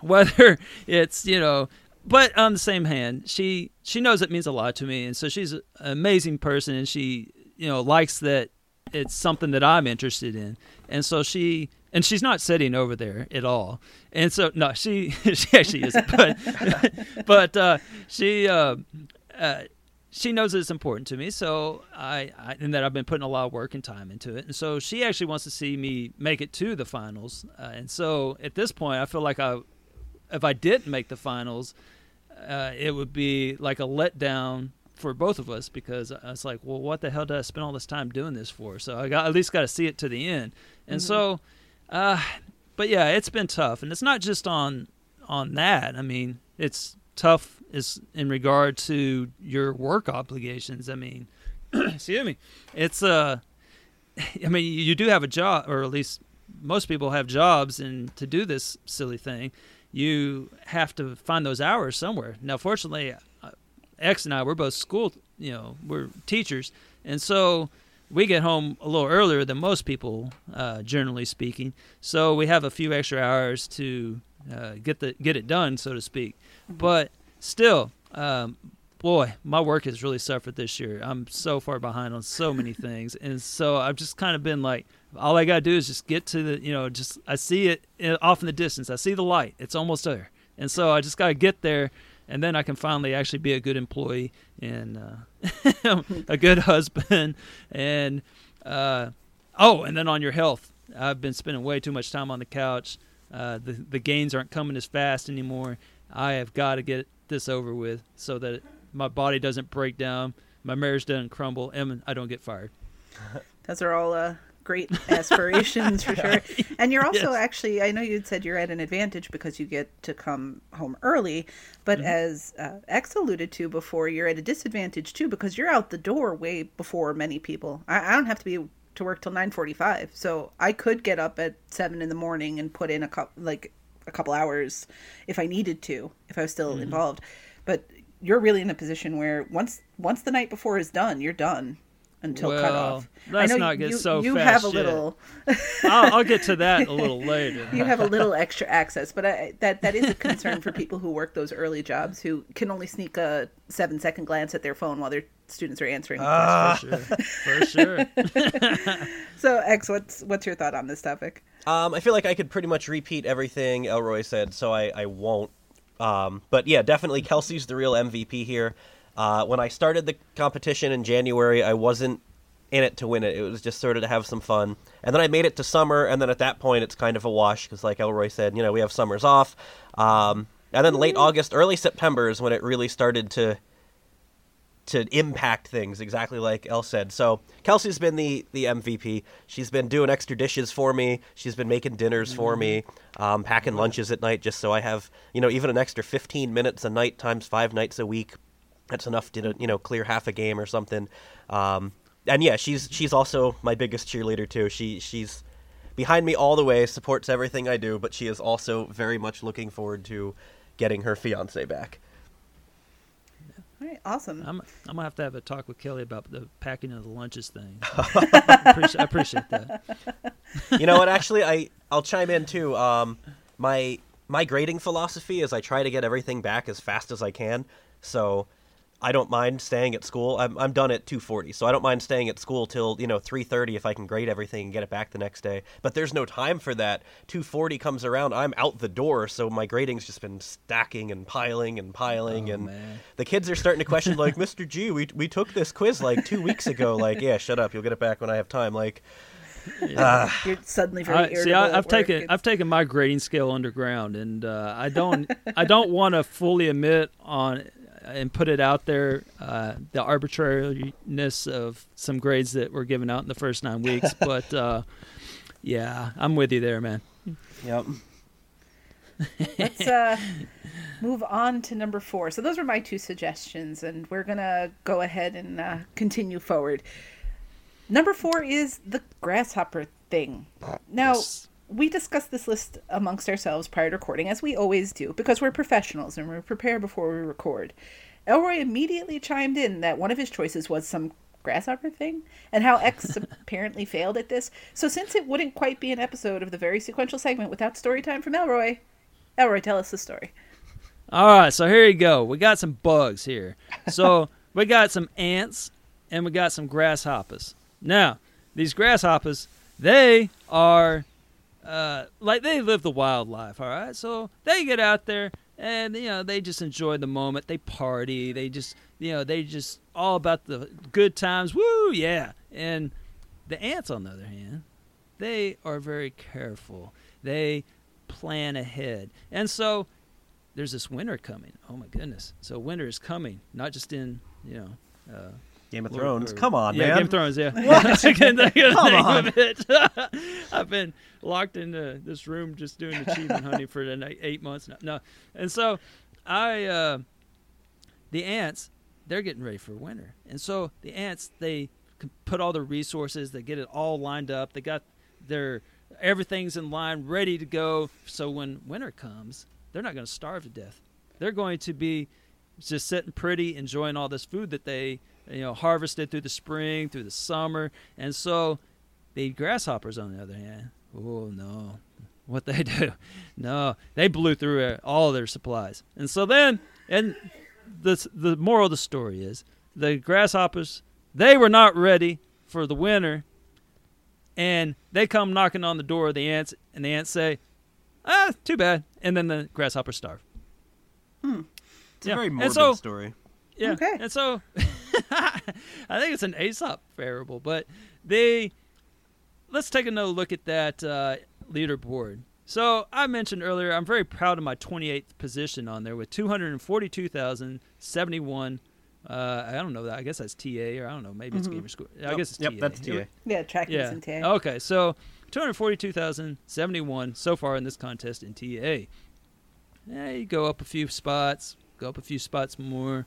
whether it's, you know, but on the same hand, she she knows it means a lot to me. And so she's an amazing person, and she, you know, likes that it's something that I'm interested in. And so she, and she's not sitting over there at all. And so, no, she, she actually isn't, but, but uh, she, uh, uh, she knows that it's important to me. So I, I, and that I've been putting a lot of work and time into it. And so she actually wants to see me make it to the finals. Uh, and so at this point, I feel like I, if I didn't make the finals, uh, it would be like a letdown for both of us, because I was like, well, what the hell did I spend all this time doing this for? So I got, at least got to see it to the end. And mm-hmm. so, uh, but yeah, it's been tough, and it's not just on, on that. I mean, it's tough is in regard to your work obligations. I mean, excuse me, it's, uh, I mean, you do have a job, or at least most people have jobs, and to do this silly thing, you have to find those hours somewhere. Now, fortunately, X and I, we're both school, you know, we're teachers. And so we get home a little earlier than most people, uh, generally speaking. So we have a few extra hours to uh, get the get it done, so to speak. But still, um, boy, my work has really suffered this year. I'm so far behind on so many things. And so I've just kind of been like, all I got to do is just get to the, you know, just I see it off in the distance. I see the light. It's almost there. And so I just got to get there. And then I can finally actually be a good employee and uh, a good husband. And, uh, oh, and then on your health, I've been spending way too much time on the couch. Uh, the, the gains aren't coming as fast anymore. I have got to get this over with so that my body doesn't break down, my marriage doesn't crumble, and I don't get fired. Those are all uh, great aspirations for sure. And you're also yes. actually, I know you'd said you're at an advantage because you get to come home early, but mm-hmm. as uh, X alluded to before, you're at a disadvantage too because you're out the door way before many people. I, I don't have to be to work till nine forty-five, so I could get up at seven in the morning and put in a couple, like a couple hours if I needed to, if I was still mm-hmm. involved. But you're really in a position where once once the night before is done, you're done until well, cutoff. Let's I know not get you, so you fast. You have a yet. little. I'll, I'll get to that a little later. You have a little extra access, but I, that that is a concern for people who work those early jobs who can only sneak a seven second glance at their phone while their students are answering. Uh, for sure. For sure. So X, what's what's your thought on this topic? Um, I feel like I could pretty much repeat everything Elroy said, so I I won't. Um, but yeah, definitely Kelsey's the real M V P here. Uh, when I started the competition in January, I wasn't in it to win it. It was just sort of to have some fun. And then I made it to summer, and then at that point, it's kind of a wash, because like Elroy said, you know, we have summers off. Um, and then late August, early September is when it really started to to impact things, exactly like El said. So Kelsey's been the, the M V P. She's been doing extra dishes for me. She's been making dinners mm-hmm. for me, um, packing mm-hmm. lunches at night just so I have, you know, even an extra fifteen minutes a night times five nights a week. That's enough to, you know, clear half a game or something. Um, and yeah, she's she's also my biggest cheerleader too. She She's behind me all the way, supports everything I do, but she is also very much looking forward to getting her fiancé back. All right, awesome. I'm, I'm going to have to have a talk with Kelly about the packing of the lunches thing. I, appreciate, I appreciate that. You know what? Actually, I, I'll chime in too. Um, my my grading philosophy is I try to get everything back as fast as I can. So I don't mind staying at school. I'm I'm done at two forty, so I don't mind staying at school till, you know, three thirty if I can grade everything and get it back the next day. But there's no time for that. two forty comes around, I'm out the door, so my grading's just been stacking and piling and piling, oh, and man. The kids are starting to question, like, Mister G, we we took this quiz like two weeks ago. Like, yeah, shut up, you'll get it back when I have time. Like, yeah. uh, you're suddenly very irritable. See, I, I've taken it's... I've taken my grading scale underground, and uh, I don't I don't want to fully admit on. and put it out there, uh, the arbitrariness of some grades that were given out in the first nine weeks. But, uh, yeah, I'm with you there, man. Yep. Let's uh, move on to number four. So those were my two suggestions, and we're going to go ahead and uh, continue forward. Number four is the grasshopper thing. Now, yes. We discussed this list amongst ourselves prior to recording, as we always do, because we're professionals and we prepare before we record. Elroy immediately chimed in that one of his choices was some grasshopper thing, and how X apparently failed at this. So since it wouldn't quite be an episode of the very sequential segment without story time from Elroy, Elroy, tell us the story. All right, so here you go. We got some bugs here. So we got some ants, and we got some grasshoppers. Now, these grasshoppers, they are, uh, like, they live the wildlife, all right? So they get out there, and, you know, they just enjoy the moment. They party. They just, you know, they just all about the good times. Woo, yeah. And the ants, on the other hand, they are very careful. They plan ahead. And so there's this winter coming. Oh, my goodness. So winter is coming, not just in, you know, uh, Game of Thrones. Or, or, Come on, yeah, man. Game of Thrones, yeah. What? I can't think of Come the name on. Of it. I've been locked into this room just doing achievement hunting for eight months now. No. And so I, uh, the ants, they're getting ready for winter. And so the ants, they put all their resources, they get it all lined up. They got their, everything's in line, ready to go. So when winter comes, they're not going to starve to death. They're going to be just sitting pretty, enjoying all this food that they, you know, harvested through the spring, through the summer. And so the grasshoppers, on the other hand, oh, no. What they do? No. They blew through all their supplies. And so then, and the, the moral of the story is, the grasshoppers, they were not ready for the winter. And they come knocking on the door of the ants, and the ants say, ah, too bad. And then the grasshoppers starve. Hmm. It's yeah. a very morbid so, story. Yeah. Okay. And so... I think it's an Aesop variable, but they let's take another look at that uh, leaderboard. So I mentioned earlier, I'm very proud of my twenty-eighth position on there with two hundred forty-two thousand seventy-one. Uh, I don't know that. I guess that's T A, or I don't know. Maybe it's mm-hmm. gamer score. I oh, guess it's yep, T A. Yep, that's T A. Yeah, tracking yeah. is in T A. Okay, so two hundred forty-two thousand seventy-one so far in this contest in T A. Yeah, you go up a few spots, go up a few spots more.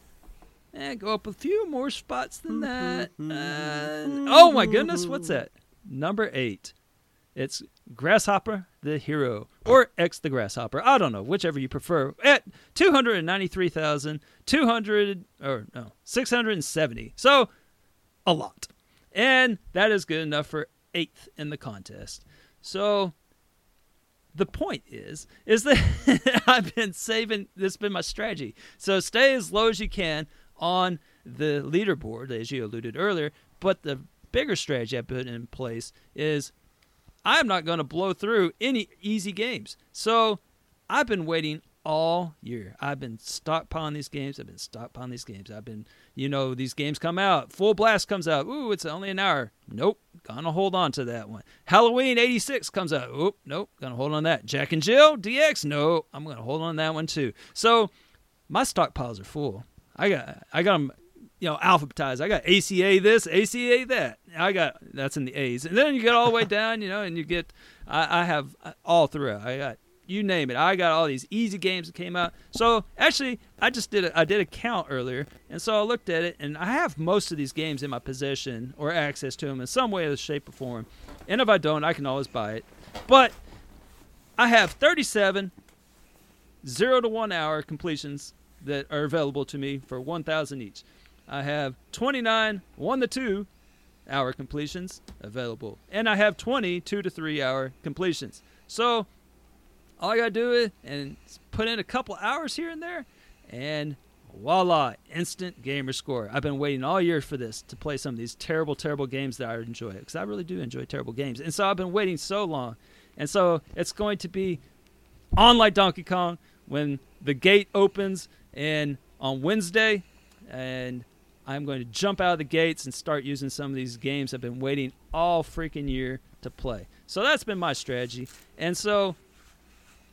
And go up a few more spots than that. Uh, oh, my goodness. What's that? Number eight. It's Grasshopper the Hero, or X the Grasshopper. I don't know. Whichever you prefer. At two hundred ninety-three thousand two hundred, or no, six hundred seventy. So, a lot. And that is good enough for eighth in the contest. So... the point is, is that I've been saving, this has been my strategy. So stay as low as you can on the leaderboard, as you alluded earlier. But the bigger strategy I put in place is I'm not going to blow through any easy games. So I've been waiting all year. I've been stockpiling these games. I've been stockpiling these games. I've been, you know, these games come out. Full Blast comes out. Ooh, it's only an hour. Nope. Gonna hold on to that one. Halloween eighty-six comes out. Ooh, nope. Gonna hold on to that. Jack and Jill D X. No, I'm gonna hold on to that one too. So my stockpiles are full. I got, I got them, you know, alphabetized. I got A C A this, A C A that. I got, that's in the A's. And then you get all the way down, you know, and you get, I, I have all throughout. I got, you name it. I got all these easy games that came out. So actually, I just did a, I did a count earlier, and so I looked at it, and I have most of these games in my possession or access to them in some way, shape, or form. And if I don't, I can always buy it. But I have thirty-seven zero to one hour completions that are available to me for one thousand each. I have twenty-nine one to two hour completions available, and I have twenty two to three hour completions. So all I got to do is and put in a couple hours here and there, and voila, instant gamer score. I've been waiting all year for this, to play some of these terrible, terrible games that I enjoy, because I really do enjoy terrible games. And so I've been waiting so long. And so it's going to be on like Donkey Kong when the gate opens and on Wednesday, and I'm going to jump out of the gates and start using some of these games I've been waiting all freaking year to play. So that's been my strategy. And so...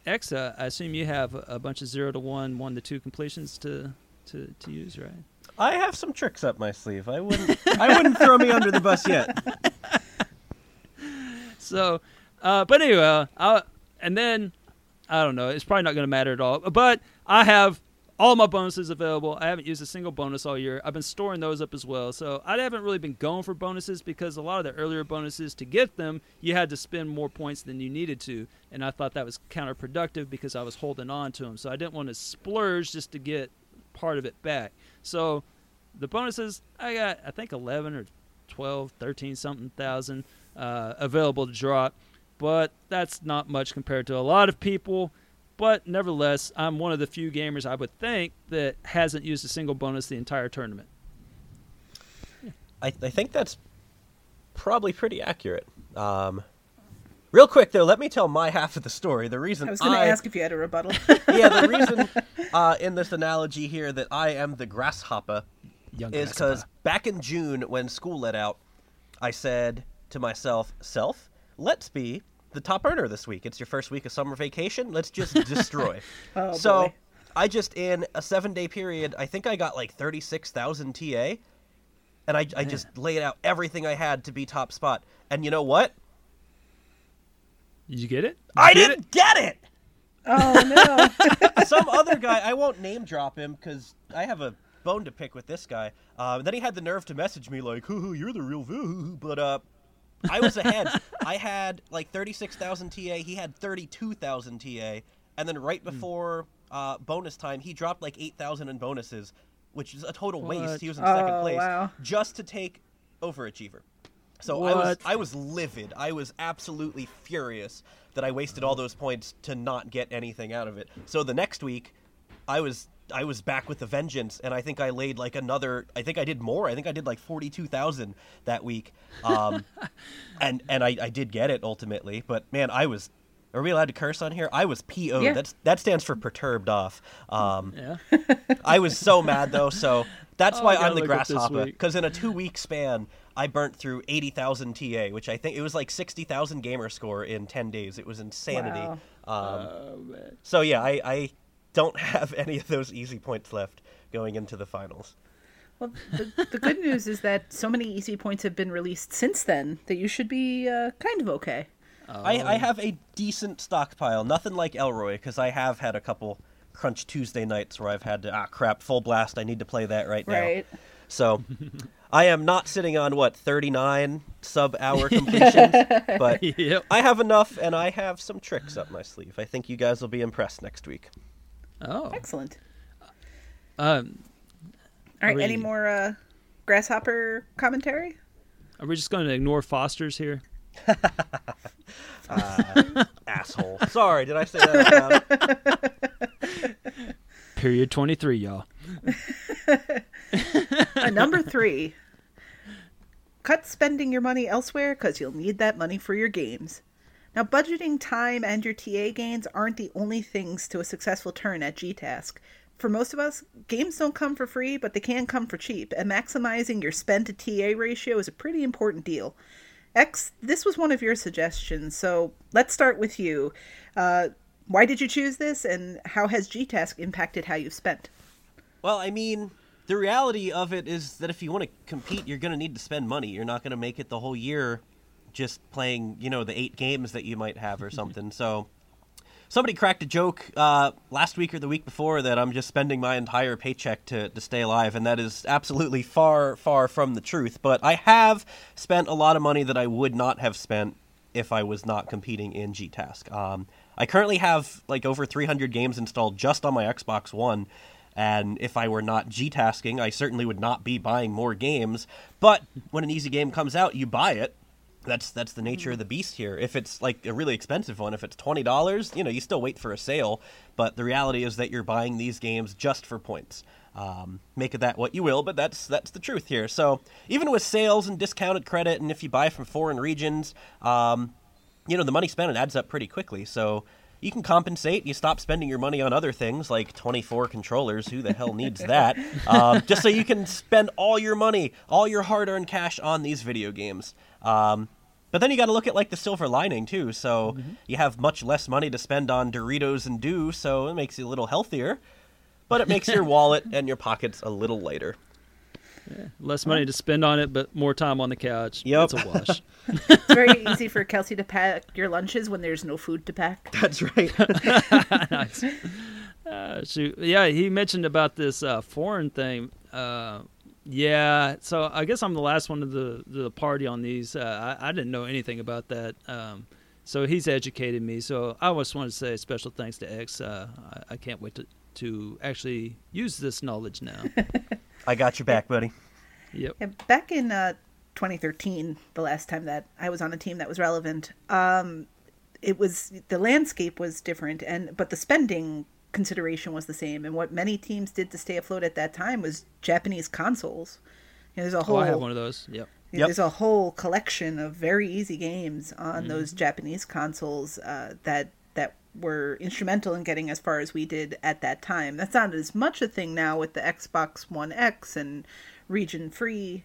X, uh, I assume you have a bunch of zero to one, one to two completions to, to, to use, right? I have some tricks up my sleeve. I wouldn't, I wouldn't throw me under the bus yet. So, uh, but anyway, I'll, and then I don't know. It's probably not going to matter at all. But I have all my bonuses available. I haven't used a single bonus all year. I've been storing those up as well. So I haven't really been going for bonuses, because a lot of the earlier bonuses, to get them, you had to spend more points than you needed to. And I thought that was counterproductive, because I was holding on to them. So I didn't want to splurge just to get part of it back. So the bonuses, I got, I think, eleven or twelve, thirteen something thousand uh, available to drop. But that's not much compared to a lot of people. But nevertheless, I'm one of the few gamers, I would think, that hasn't used a single bonus the entire tournament. I, th- I think that's probably pretty accurate. Um, real quick, though, let me tell my half of the story. The reason I was going to ask if you had a rebuttal. Yeah, the reason uh, in this analogy here that I am the grasshopper Young is because back in June when school let out, I said to myself, self, let's be the top earner this week. It's your first week of summer vacation. Let's just destroy. oh, so boy. I just, in a seven-day period, I think I got like thirty-six thousand T A. And I, I just laid out everything I had to be top spot. And you know what? Did you get it? You I get didn't it? get it! Oh, no. Some other guy, I won't name drop him because I have a bone to pick with this guy. Uh, then he had the nerve to message me like, hoo-hoo, you're the real Vu. But uh, I was ahead. I had like thirty-six thousand T A. He had thirty-two thousand T A. And then right before mm. uh, bonus time, he dropped like eight thousand in bonuses, which is a total what? waste. He was in oh, second place wow. just to take overachiever. So what? I was I was livid. I was absolutely furious that I wasted all those points to not get anything out of it. So the next week, I was I was back with a vengeance, and I think I laid like another. I think I did more. I think I did like forty-two thousand that week, um, and and I, I did get it ultimately. But man, I was. Are we allowed to curse on here? I was P O'd. Yeah. That's, that stands for perturbed off. Um, yeah. I was so mad, though, so that's oh, why I'm the grasshopper. Because in a two-week span, I burnt through eighty thousand T A, which I think it was like sixty thousand gamer score in ten days. It was insanity. Wow. Um, oh, man. So, yeah, I, I don't have any of those easy points left going into the finals. Well, the, the good news is that so many easy points have been released since then that you should be uh, kind of okay. Um, I, I have a decent stockpile, nothing like Elroy, because I have had a couple Crunch Tuesday nights where I've had to, ah, crap, full blast, I need to play that right now. Right. So I am not sitting on, what, thirty-nine sub-hour completions, but yep. I have enough, and I have some tricks up my sleeve. I think you guys will be impressed next week. Oh. Excellent. Um, All right, we... any more uh, grasshopper commentary? Are we just going to ignore Foster's here? uh, asshole. Sorry, did I say that out loud? Period twenty-three, y'all. uh, number three. Cut spending your money elsewhere because you'll need that money for your games. Now, budgeting time and your T A gains aren't the only things to a successful turn at G-TASC. For most of us, games don't come for free, but they can come for cheap, and maximizing your spend to T A ratio is a pretty important deal. X, this was one of your suggestions, so let's start with you. Uh, why did you choose this, and how has G-TASC impacted how you've spent? Well, I mean, the reality of it is that if you want to compete, you're going to need to spend money. You're not going to make it the whole year just playing, you know, the eight games that you might have or something. So somebody cracked a joke uh, last week or the week before that I'm just spending my entire paycheck to, to stay alive, and that is absolutely far, far from the truth. But I have spent a lot of money that I would not have spent if I was not competing in G-TASC. Um, I currently have like over three hundred games installed just on my Xbox One, and if I were not G-TASCing, I certainly would not be buying more games. But when an easy game comes out, you buy it. That's that's the nature of the beast here. If it's like a really expensive one, if it's twenty dollars, you know, you still wait for a sale. But the reality is that you're buying these games just for points. Um, make of that what you will, but that's that's the truth here. So even with sales and discounted credit, and if you buy from foreign regions, um, you know, the money spent, it adds up pretty quickly. So you can compensate. You stop spending your money on other things like twenty-four controllers. Who the hell needs that? um, just so you can spend all your money, all your hard-earned cash on these video games. Um, But then you got to look at like the silver lining too. So mm-hmm. you have much less money to spend on Doritos and Dew, so it makes you a little healthier, but it makes your wallet and your pockets a little lighter. Yeah, less money to spend on it, but more time on the couch. Yep. It's a wash. It's very easy for Kelsey to pack your lunches when there's no food to pack. That's right. Nice. Uh, shoot. Yeah, he mentioned about this uh, foreign thing. Uh, Yeah, so I guess I'm the last one of the the party on these. Uh, I, I didn't know anything about that, um, so he's educated me. So I just wanted to say special thanks to X. Uh, I, I can't wait to, to actually use this knowledge now. I got your back, buddy. Yep. Yeah, back in uh, twenty thirteen, the last time that I was on a team that was relevant, um, it was the landscape was different, and but the spending consideration was the same, and what many teams did to stay afloat at that time was Japanese consoles. Yeah, there's a whole. Oh, I have one of those. Yep. Yep. There's a whole collection of very easy games on mm-hmm. those Japanese consoles uh, that that were instrumental in getting as far as we did at that time. That's not as much a thing now with the Xbox One X and region-free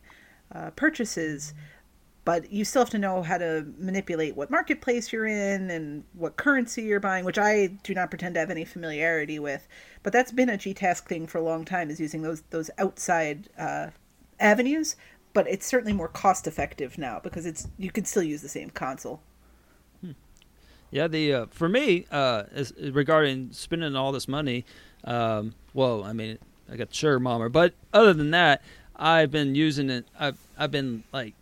uh, purchases, but you still have to know how to manipulate what marketplace you're in and what currency you're buying, which I do not pretend to have any familiarity with. But that's been a G-TASC thing for a long time, is using those those outside uh, avenues. But it's certainly more cost effective now because it's you can still use the same console. Hmm. Yeah, the uh, for me uh, as, regarding spending all this money, um, well, I mean, I got sure mommer, but other than that, I've been using it. I've I've been like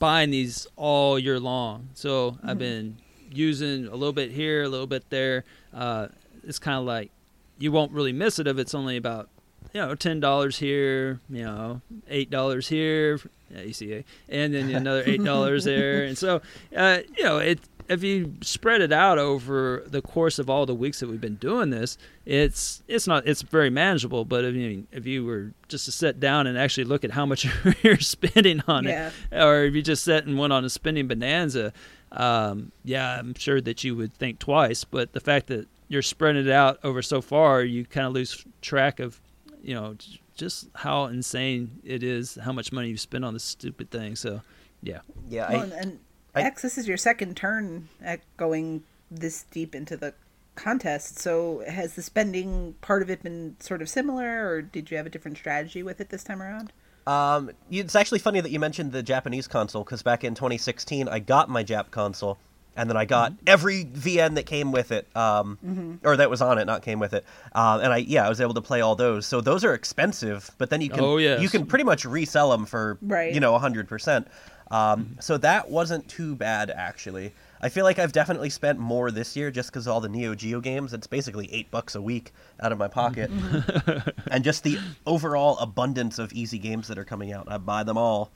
buying these all year long, so mm-hmm. I've been using a little bit here, a little bit there. Uh, it's kind of like you won't really miss it if it's only about. You know, ten dollars here. You know, eight dollars here. A C A, and then another eight dollars there. And so, uh, you know, it if you spread it out over the course of all the weeks that we've been doing this, it's it's not it's very manageable. But I mean, if you were just to sit down and actually look at how much you're spending on yeah. it, or if you just sat and went on a spending bonanza, um, yeah, I'm sure that you would think twice. But the fact that you're spreading it out over so far, you kind of lose track of. You know, just how insane it is, how much money you spend on this stupid thing. So, yeah. Yeah. I, well, and and I, X, this is your second turn at going this deep into the contest. So has the spending part of it been sort of similar, or did you have a different strategy with it this time around? Um, it's actually funny that you mentioned the Japanese console, because back in twenty sixteen, I got my Jap console. And then I got mm-hmm. every V N that came with it, um, mm-hmm. or that was on it, not came with it. Uh, and I, yeah, I was able to play all those. So those are expensive, but then you can oh, yes. you can pretty much resell them for right. you know one hundred percent. Um, mm-hmm. So that wasn't too bad actually. I feel like I've definitely spent more this year just because all the Neo Geo games. It's basically eight bucks a week out of my pocket, mm-hmm. and just the overall abundance of easy games that are coming out. I buy them all.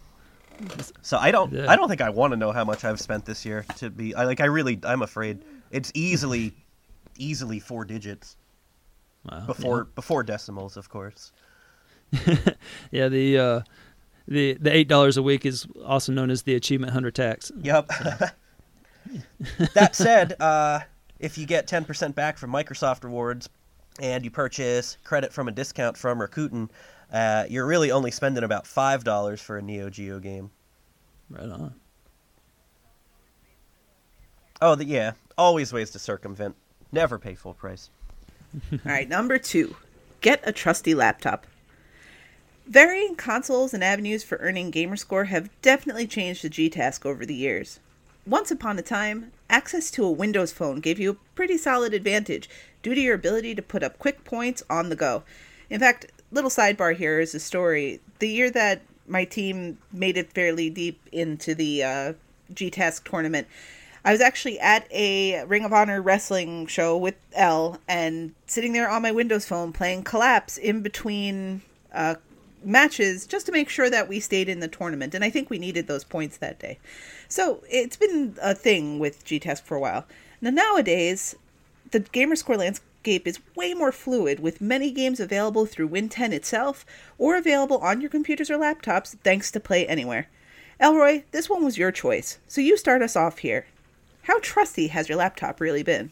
So I don't yeah. I don't think I want to know how much I've spent this year to be I like I really I'm afraid it's easily easily four digits wow, before yeah. before decimals, of course. yeah the uh, the the eight dollars a week is also known as the achievement hunter tax. Yep. That said, uh, if you get ten percent back from Microsoft rewards and you purchase credit from a discount from Rakuten, Uh, you're really only spending about five dollars for a Neo Geo game. Right on. Oh, the, yeah. Always ways to circumvent. Never pay full price. All right, number two. Get a trusty laptop. Varying consoles and avenues for earning gamerscore have definitely changed the G-TASC over the years. Once upon a time, access to a Windows phone gave you a pretty solid advantage due to your ability to put up quick points on the go. In fact, little sidebar here is a story. The year that my team made it fairly deep into the uh, G-TASC tournament, I was actually at a Ring of Honor wrestling show with L, and sitting there on my Windows phone playing Collapse in between uh, matches just to make sure that we stayed in the tournament. And I think we needed those points that day. So it's been a thing with G-TASC for a while. Now, nowadays, the gamerscore landscape is way more fluid, with many games available through Win ten itself or available on your computers or laptops thanks to Play Anywhere. Elroy, this one was your choice, so you start us off here. How trusty has your laptop really been?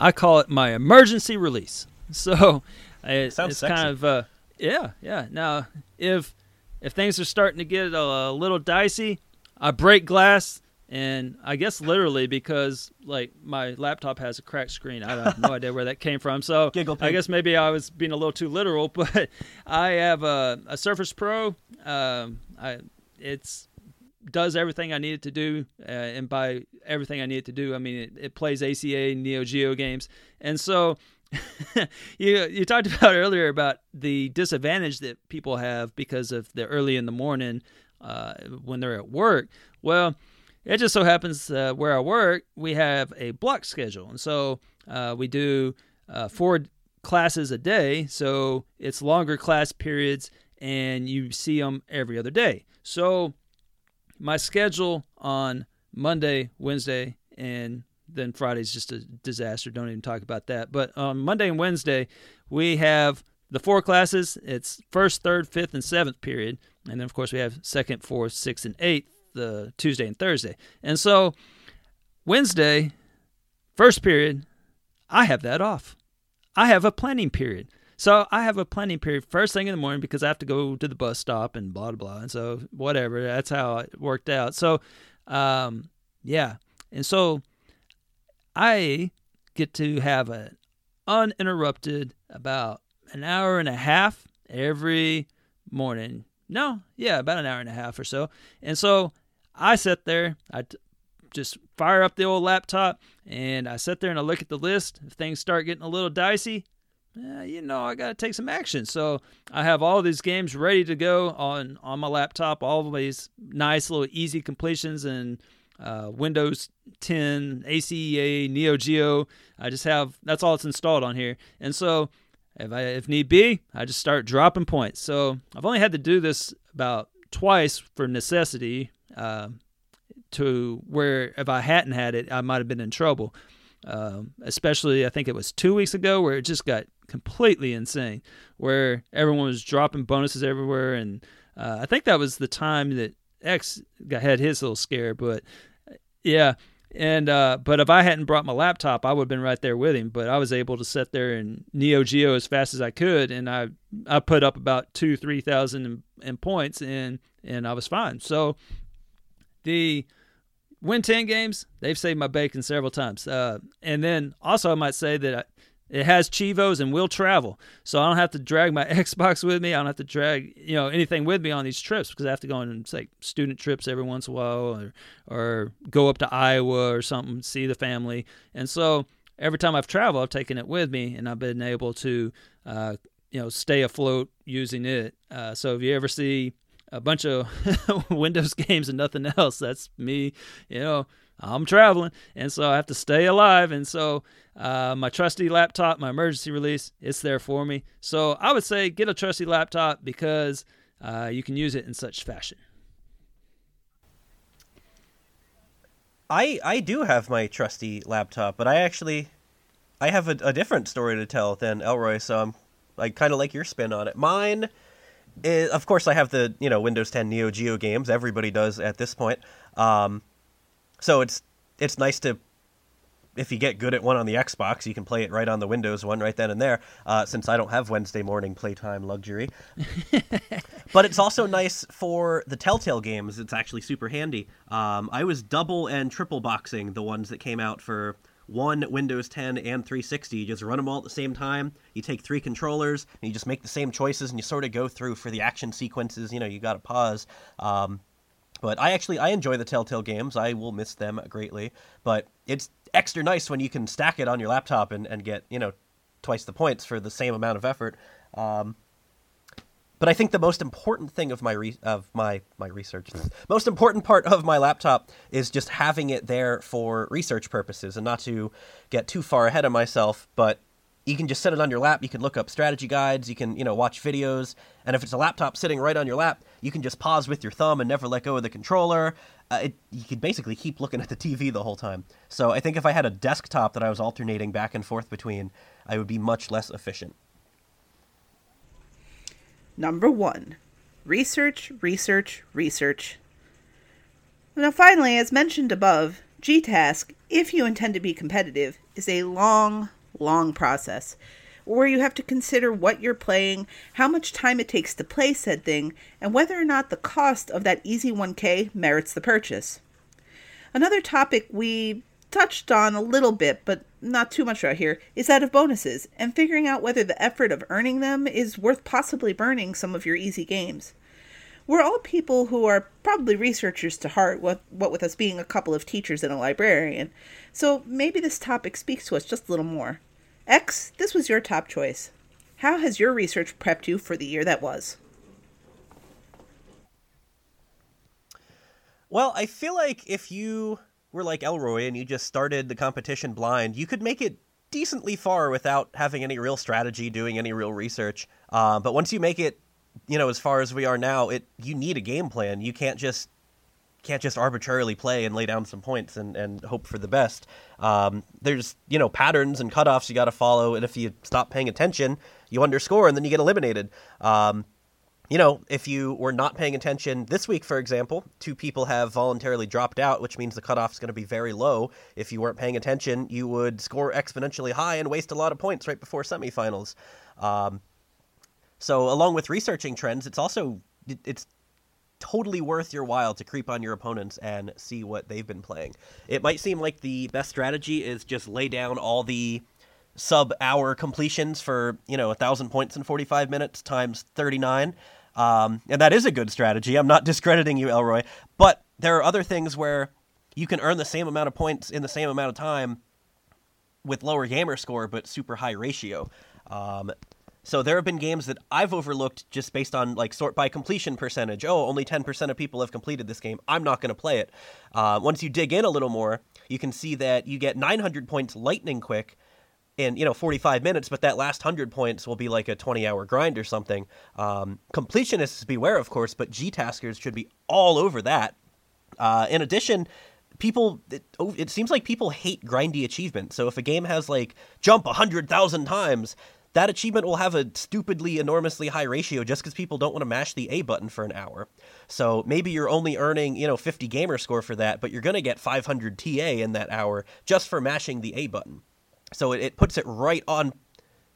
I call it my emergency release. So it, Sounds it's sexy. kind of uh, yeah, yeah. Now if if things are starting to get a, a little dicey, I break glass. And I guess literally because, like, my laptop has a cracked screen. I have no idea where that came from. So I guess maybe I was being a little too literal, but I have a, a Surface Pro. Um, I it's does everything I need it to do. Uh, and by everything I need it to do, I mean it, it plays A C A, Neo Geo games. And so you you talked about earlier about the disadvantage that people have because of the early in the morning uh, when they're at work. Well, it just so happens uh, where I work, we have a block schedule. And so uh, we do uh, four classes a day. So it's longer class periods, and you see them every other day. So my schedule on Monday, Wednesday, and then Friday's just a disaster. Don't even talk about that. But on Monday and Wednesday, we have the four classes, it's first, third, fifth, and seventh period. And then, of course, we have second, fourth, sixth, and eighth, the Tuesday and Thursday. And so Wednesday, first period, I have that off. I have a planning period. So I have a planning period first thing in the morning because I have to go to the bus stop and blah, blah, blah. And so whatever, that's how it worked out. So, um, yeah. And so I get to have an uninterrupted about an hour and a half every morning. No, yeah, about an hour and a half or so. And so I sit there, I t- just fire up the old laptop, and I sit there and I look at the list. If things start getting a little dicey, eh, you know, I got to take some action. So I have all these games ready to go on, on my laptop, all these nice little easy completions and uh, Windows ten, A C E A, Neo Geo. I just have, that's all it's installed on here. And so If I, if need be, I just start dropping points. So I've only had to do this about twice for necessity, uh, to where if I hadn't had it, I might have been in trouble. Um, especially, I think it was two weeks ago where it just got completely insane, where everyone was dropping bonuses everywhere. And uh, I think that was the time that X got, had his little scare. But yeah. And uh, but if I hadn't brought my laptop, I would have been right there with him. But I was able to sit there and Neo Geo as fast as I could, and I I put up about two, three thousand in points, and and I was fine. So the Win ten games, they've saved my bacon several times. Uh, and then also I might say that I, it has Chivos and will travel, so I don't have to drag my Xbox with me. I don't have to drag you know anything with me on these trips because I have to go on like student trips every once in a while, or or go up to Iowa or something, see the family. And so every time I've traveled, I've taken it with me, and I've been able to uh, you know stay afloat using it. Uh, so if you ever see a bunch of Windows games and nothing else, that's me. You know. I'm traveling, and so I have to stay alive. And so uh, my trusty laptop, my emergency release, it's there for me. So I would say get a trusty laptop because uh, you can use it in such fashion. I I do have my trusty laptop, but I actually I have a, a different story to tell than Elroy, so I'm, I kind of like your spin on it. Mine is, of course, I have the you know Windows ten Neo Geo games. Everybody does at this point. Um So it's it's nice to, if you get good at one on the Xbox, you can play it right on the Windows one right then and there, uh, since I don't have Wednesday morning playtime luxury. But it's also nice for the Telltale games. It's actually super handy. Um, I was double and triple boxing the ones that came out for one, Windows ten, and three sixty. You just run them all at the same time. You take three controllers, and you just make the same choices, and you sort of go through for the action sequences. You know, you got to pause. Um But I actually, I enjoy the Telltale games. I will miss them greatly. But it's extra nice when you can stack it on your laptop and, and get, you know, twice the points for the same amount of effort. Um, but I think the most important thing of my re- of my, my research, most important part of my laptop is just having it there for research purposes and not to get too far ahead of myself. But you can just set it on your lap. You can look up strategy guides. You can, you know, watch videos. And if it's a laptop sitting right on your lap, you can just pause with your thumb and never let go of the controller. Uh, it, you can basically keep looking at the T V the whole time. So I think if I had a desktop that I was alternating back and forth between, I would be much less efficient. Number one, research, research, research. Now, finally, as mentioned above, G-TASC, if you intend to be competitive, is a long long process, where you have to consider what you're playing, how much time it takes to play said thing, and whether or not the cost of that easy one K merits the purchase. Another topic we touched on a little bit, but not too much right here, is that of bonuses, and figuring out whether the effort of earning them is worth possibly burning some of your easy games. We're all people who are probably researchers to heart, what, what with us being a couple of teachers and a librarian, so maybe this topic speaks to us just a little more. X, this was your top choice. How has your research prepped you for the year that was? Well, I feel like if you were like Elroy and you just started the competition blind, you could make it decently far without having any real strategy, doing any real research. Uh, but once you make it, you know, as far as we are now, it you need a game plan. You can't just can't just arbitrarily play and lay down some points and, and hope for the best. Um, there's, you know, patterns and cutoffs you got to follow. And if you stop paying attention, you underscore and then you get eliminated. Um, you know, if you were not paying attention this week, for example, two people have voluntarily dropped out, which means the cutoff is going to be very low. If you weren't paying attention, you would score exponentially high and waste a lot of points right before semifinals. Um, so along with researching trends, it's also, it, it's, totally worth your while to creep on your opponents and see what they've been playing. It might seem like the best strategy is just lay down all the sub-hour completions for, you know, one thousand points in forty-five minutes times thirty-nine. Um, and that is a good strategy. I'm not discrediting you, Elroy. But there are other things where you can earn the same amount of points in the same amount of time with lower gamer score but super high ratio. Um So there have been games that I've overlooked just based on, like, sort by completion percentage. Oh, only ten percent of people have completed this game. I'm not going to play it. Uh, once you dig in a little more, you can see that you get nine hundred points lightning quick in, you know, forty-five minutes, but that last one hundred points will be like a twenty-hour grind or something. Um, completionists beware, of course, but G-Taskers should be all over that. Uh, in addition... People, it, it seems like people hate grindy achievements. So if a game has, like, jump one hundred thousand times, that achievement will have a stupidly, enormously high ratio just because people don't want to mash the A button for an hour. So maybe you're only earning, you know, fifty gamer score for that, but you're going to get five hundred T A in that hour just for mashing the A button. So it, it puts it right on,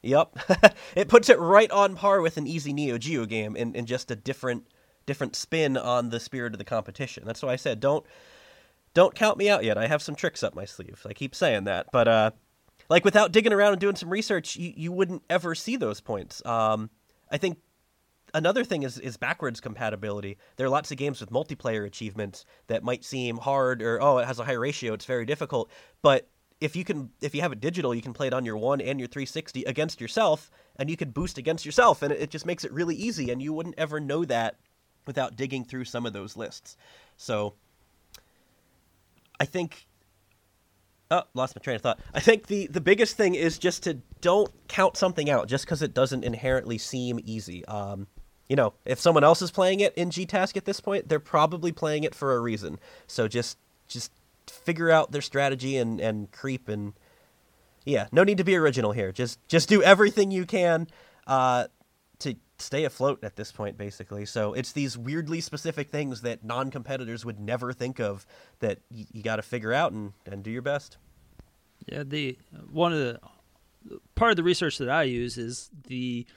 yep, it puts it right on par with an easy Neo Geo game in, in just a different, different spin on the spirit of the competition. That's why I said don't... Don't count me out yet. I have some tricks up my sleeve. I keep saying that. But, uh, like, without digging around and doing some research, you, you wouldn't ever see those points. Um, I think another thing is, is backwards compatibility. There are lots of games with multiplayer achievements that might seem hard or, oh, it has a high ratio, it's very difficult. But if you can, if you have it digital, you can play it on your one and your three sixty against yourself, and you could boost against yourself, and it, it just makes it really easy, and you wouldn't ever know that without digging through some of those lists. So... I think, oh, lost my train of thought. I think the, the biggest thing is just to don't count something out just because it doesn't inherently seem easy. Um, you know, if someone else is playing it in G-Task at this point, they're probably playing it for a reason. So just just figure out their strategy and, and creep and, yeah, no need to be original here. Just just do everything you can uh, to stay afloat at this point, basically. So it's these weirdly specific things that non-competitors would never think of that you, you got to figure out and, and do your best. Yeah, the one of the part of the research that I use is the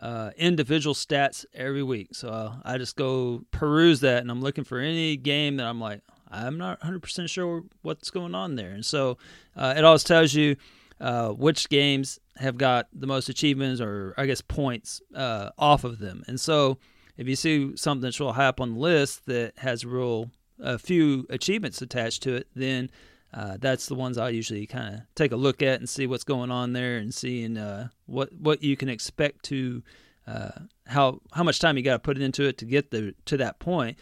uh, individual stats every week. So uh, I just go peruse that, and I'm looking for any game that I'm like, I'm not one hundred percent sure what's going on there. And so uh, it always tells you uh, which games have got the most achievements or, I guess, points uh, off of them. And so if you see something that's real high up on the list that has real a few achievements attached to it, then uh, that's the ones I usually kind of take a look at and see what's going on there and seeing uh, what what you can expect to uh, how how much time you got to put into it to get the, to that point.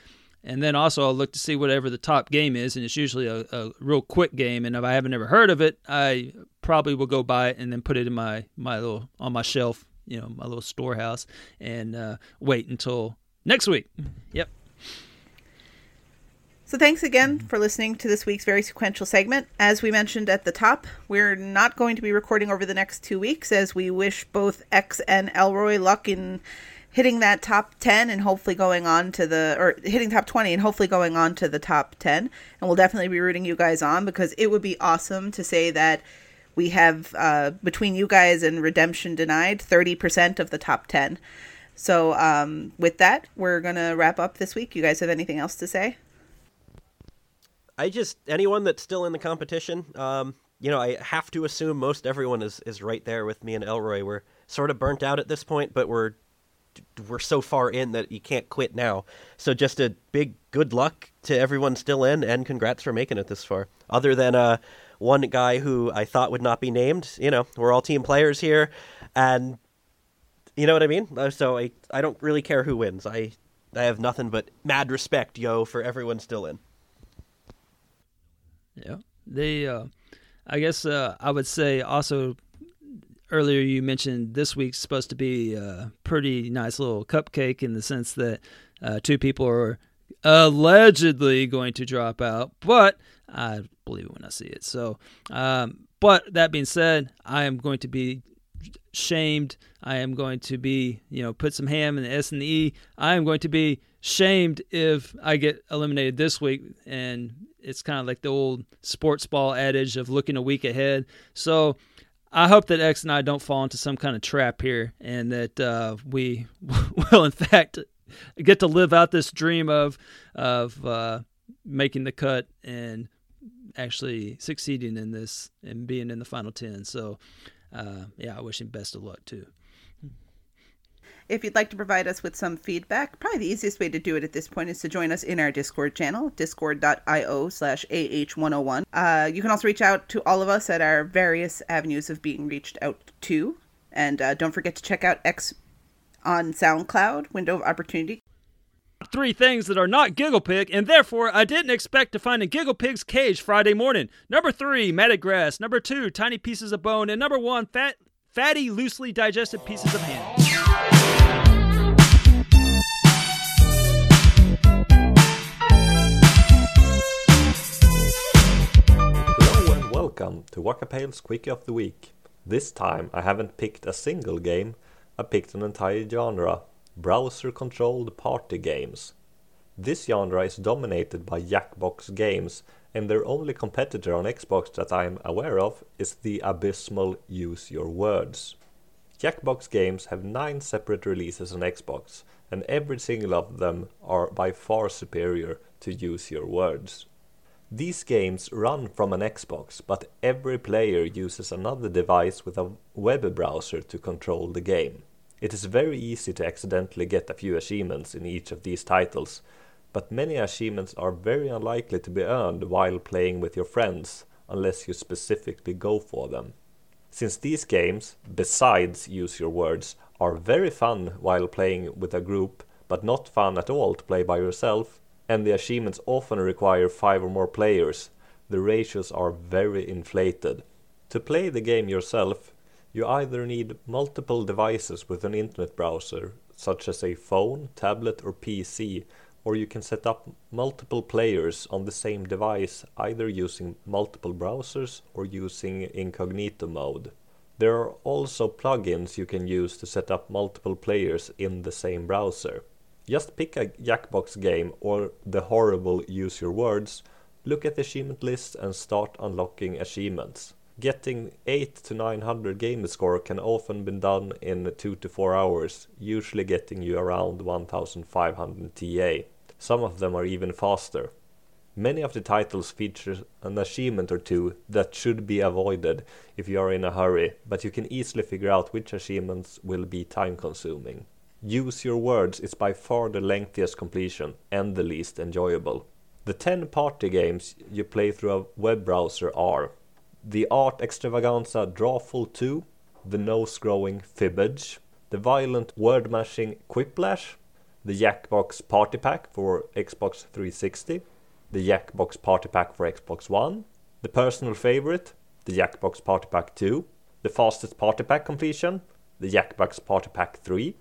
And then also I'll look to see whatever the top game is, and it's usually a, a real quick game. And if I haven't ever heard of it, I probably will go buy it and then put it in my, my little on my shelf, you know, my little storehouse, and uh, wait until next week. Yep. So thanks again for listening to this week's Very Sequential segment. As we mentioned at the top, we're not going to be recording over the next two weeks as we wish both X and Elroy luck in hitting that top ten and hopefully going on to the, or hitting top twenty and hopefully going on to the top ten. And we'll definitely be rooting you guys on because it would be awesome to say that we have, uh, between you guys and Redemption Denied, thirty percent of the top ten. So um, with that, we're going to wrap up this week. You guys have anything else to say? I just, anyone that's still in the competition, um, you know, I have to assume most everyone is, is right there with me and Elroy. We're sort of burnt out at this point, but we're, we're so far in that you can't quit now. So just a big good luck to everyone still in, and congrats for making it this far. Other than uh, one guy who I thought would not be named, you know, we're all team players here, and you know what I mean? So I, I don't really care who wins. I, I have nothing but mad respect, yo, for everyone still in. Yeah. They, uh, I guess uh, I would say also... Earlier you mentioned this week's supposed to be a pretty nice little cupcake in the sense that uh, two people are allegedly going to drop out, but I believe it when I see it. So, um, but that being said, I am going to be shamed. I am going to be, you know, put some ham in the S and the E. I am going to be shamed if I get eliminated this week. And it's kind of like the old sports ball adage of looking a week ahead. So I hope that X and I don't fall into some kind of trap here, and that uh, we will, in fact, get to live out this dream of of uh, making the cut and actually succeeding in this and being in the final ten. So, uh, yeah, I wish him best of luck, too. If you'd like to provide us with some feedback, probably the easiest way to do it at this point is to join us in our Discord channel, discord dot io slash A H one oh one. Uh, you can also reach out to all of us at our various avenues of being reached out to. And uh, don't forget to check out X on SoundCloud, Window of Opportunity. Three things that are not Giggle Pig, and therefore I didn't expect to find in Giggle Pig's cage Friday morning. Number three, matted grass. Number two, tiny pieces of bone. And number one, fat, fatty, loosely digested pieces of ham. Hello and welcome to Wakapale's Quickie of the Week. This time I haven't picked a single game, I picked an entire genre. Browser-controlled party games. This genre is dominated by Jackbox games, and their only competitor on Xbox that I am aware of is the abysmal Use Your Words. Jackbox games have nine separate releases on Xbox, and every single of them are by far superior to Use Your Words. These games run from an Xbox, but every player uses another device with a web browser to control the game. It is very easy to accidentally get a few achievements in each of these titles, but many achievements are very unlikely to be earned while playing with your friends, unless you specifically go for them. Since these games, besides Use Your Words, are very fun while playing with a group, but not fun at all to play by yourself, and the achievements often require five or more players, the ratios are very inflated. To play the game yourself, you either need multiple devices with an internet browser, such as a phone, tablet or P C, or you can set up multiple players on the same device, either using multiple browsers or using incognito mode. There are also plugins you can use to set up multiple players in the same browser. Just pick a Jackbox game or the horrible Use Your Words, look at the achievement list and start unlocking achievements. Getting eight to nine hundred game score can often be done in two to four hours, usually getting you around fifteen hundred T A. Some of them are even faster. Many of the titles feature an achievement or two that should be avoided if you are in a hurry, but you can easily figure out which achievements will be time-consuming. Use Your Words is by far the lengthiest completion and the least enjoyable. The ten party games you play through a web browser are the Art Extravaganza Drawful two, the Nose-Growing Fibbage, the Violent Word-Mashing Quiplash, the Jackbox Party Pack for Xbox three sixty, the Jackbox Party Pack for Xbox One, the Personal Favorite, the Jackbox Party Pack two, the Fastest Party Pack Completion, the Jackbox Party Pack three,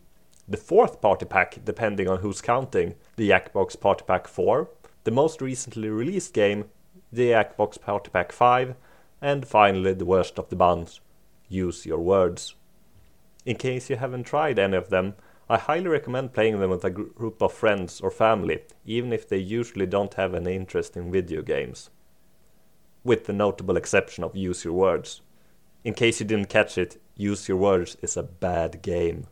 the fourth Party Pack, depending on who's counting, the Jackbox Party Pack four, the most recently released game, the Jackbox Party Pack five, and finally, the worst of the bunch, Use Your Words. In case you haven't tried any of them, I highly recommend playing them with a group of friends or family, even if they usually don't have any interest in video games. With the notable exception of Use Your Words. In case you didn't catch it, Use Your Words is a bad game.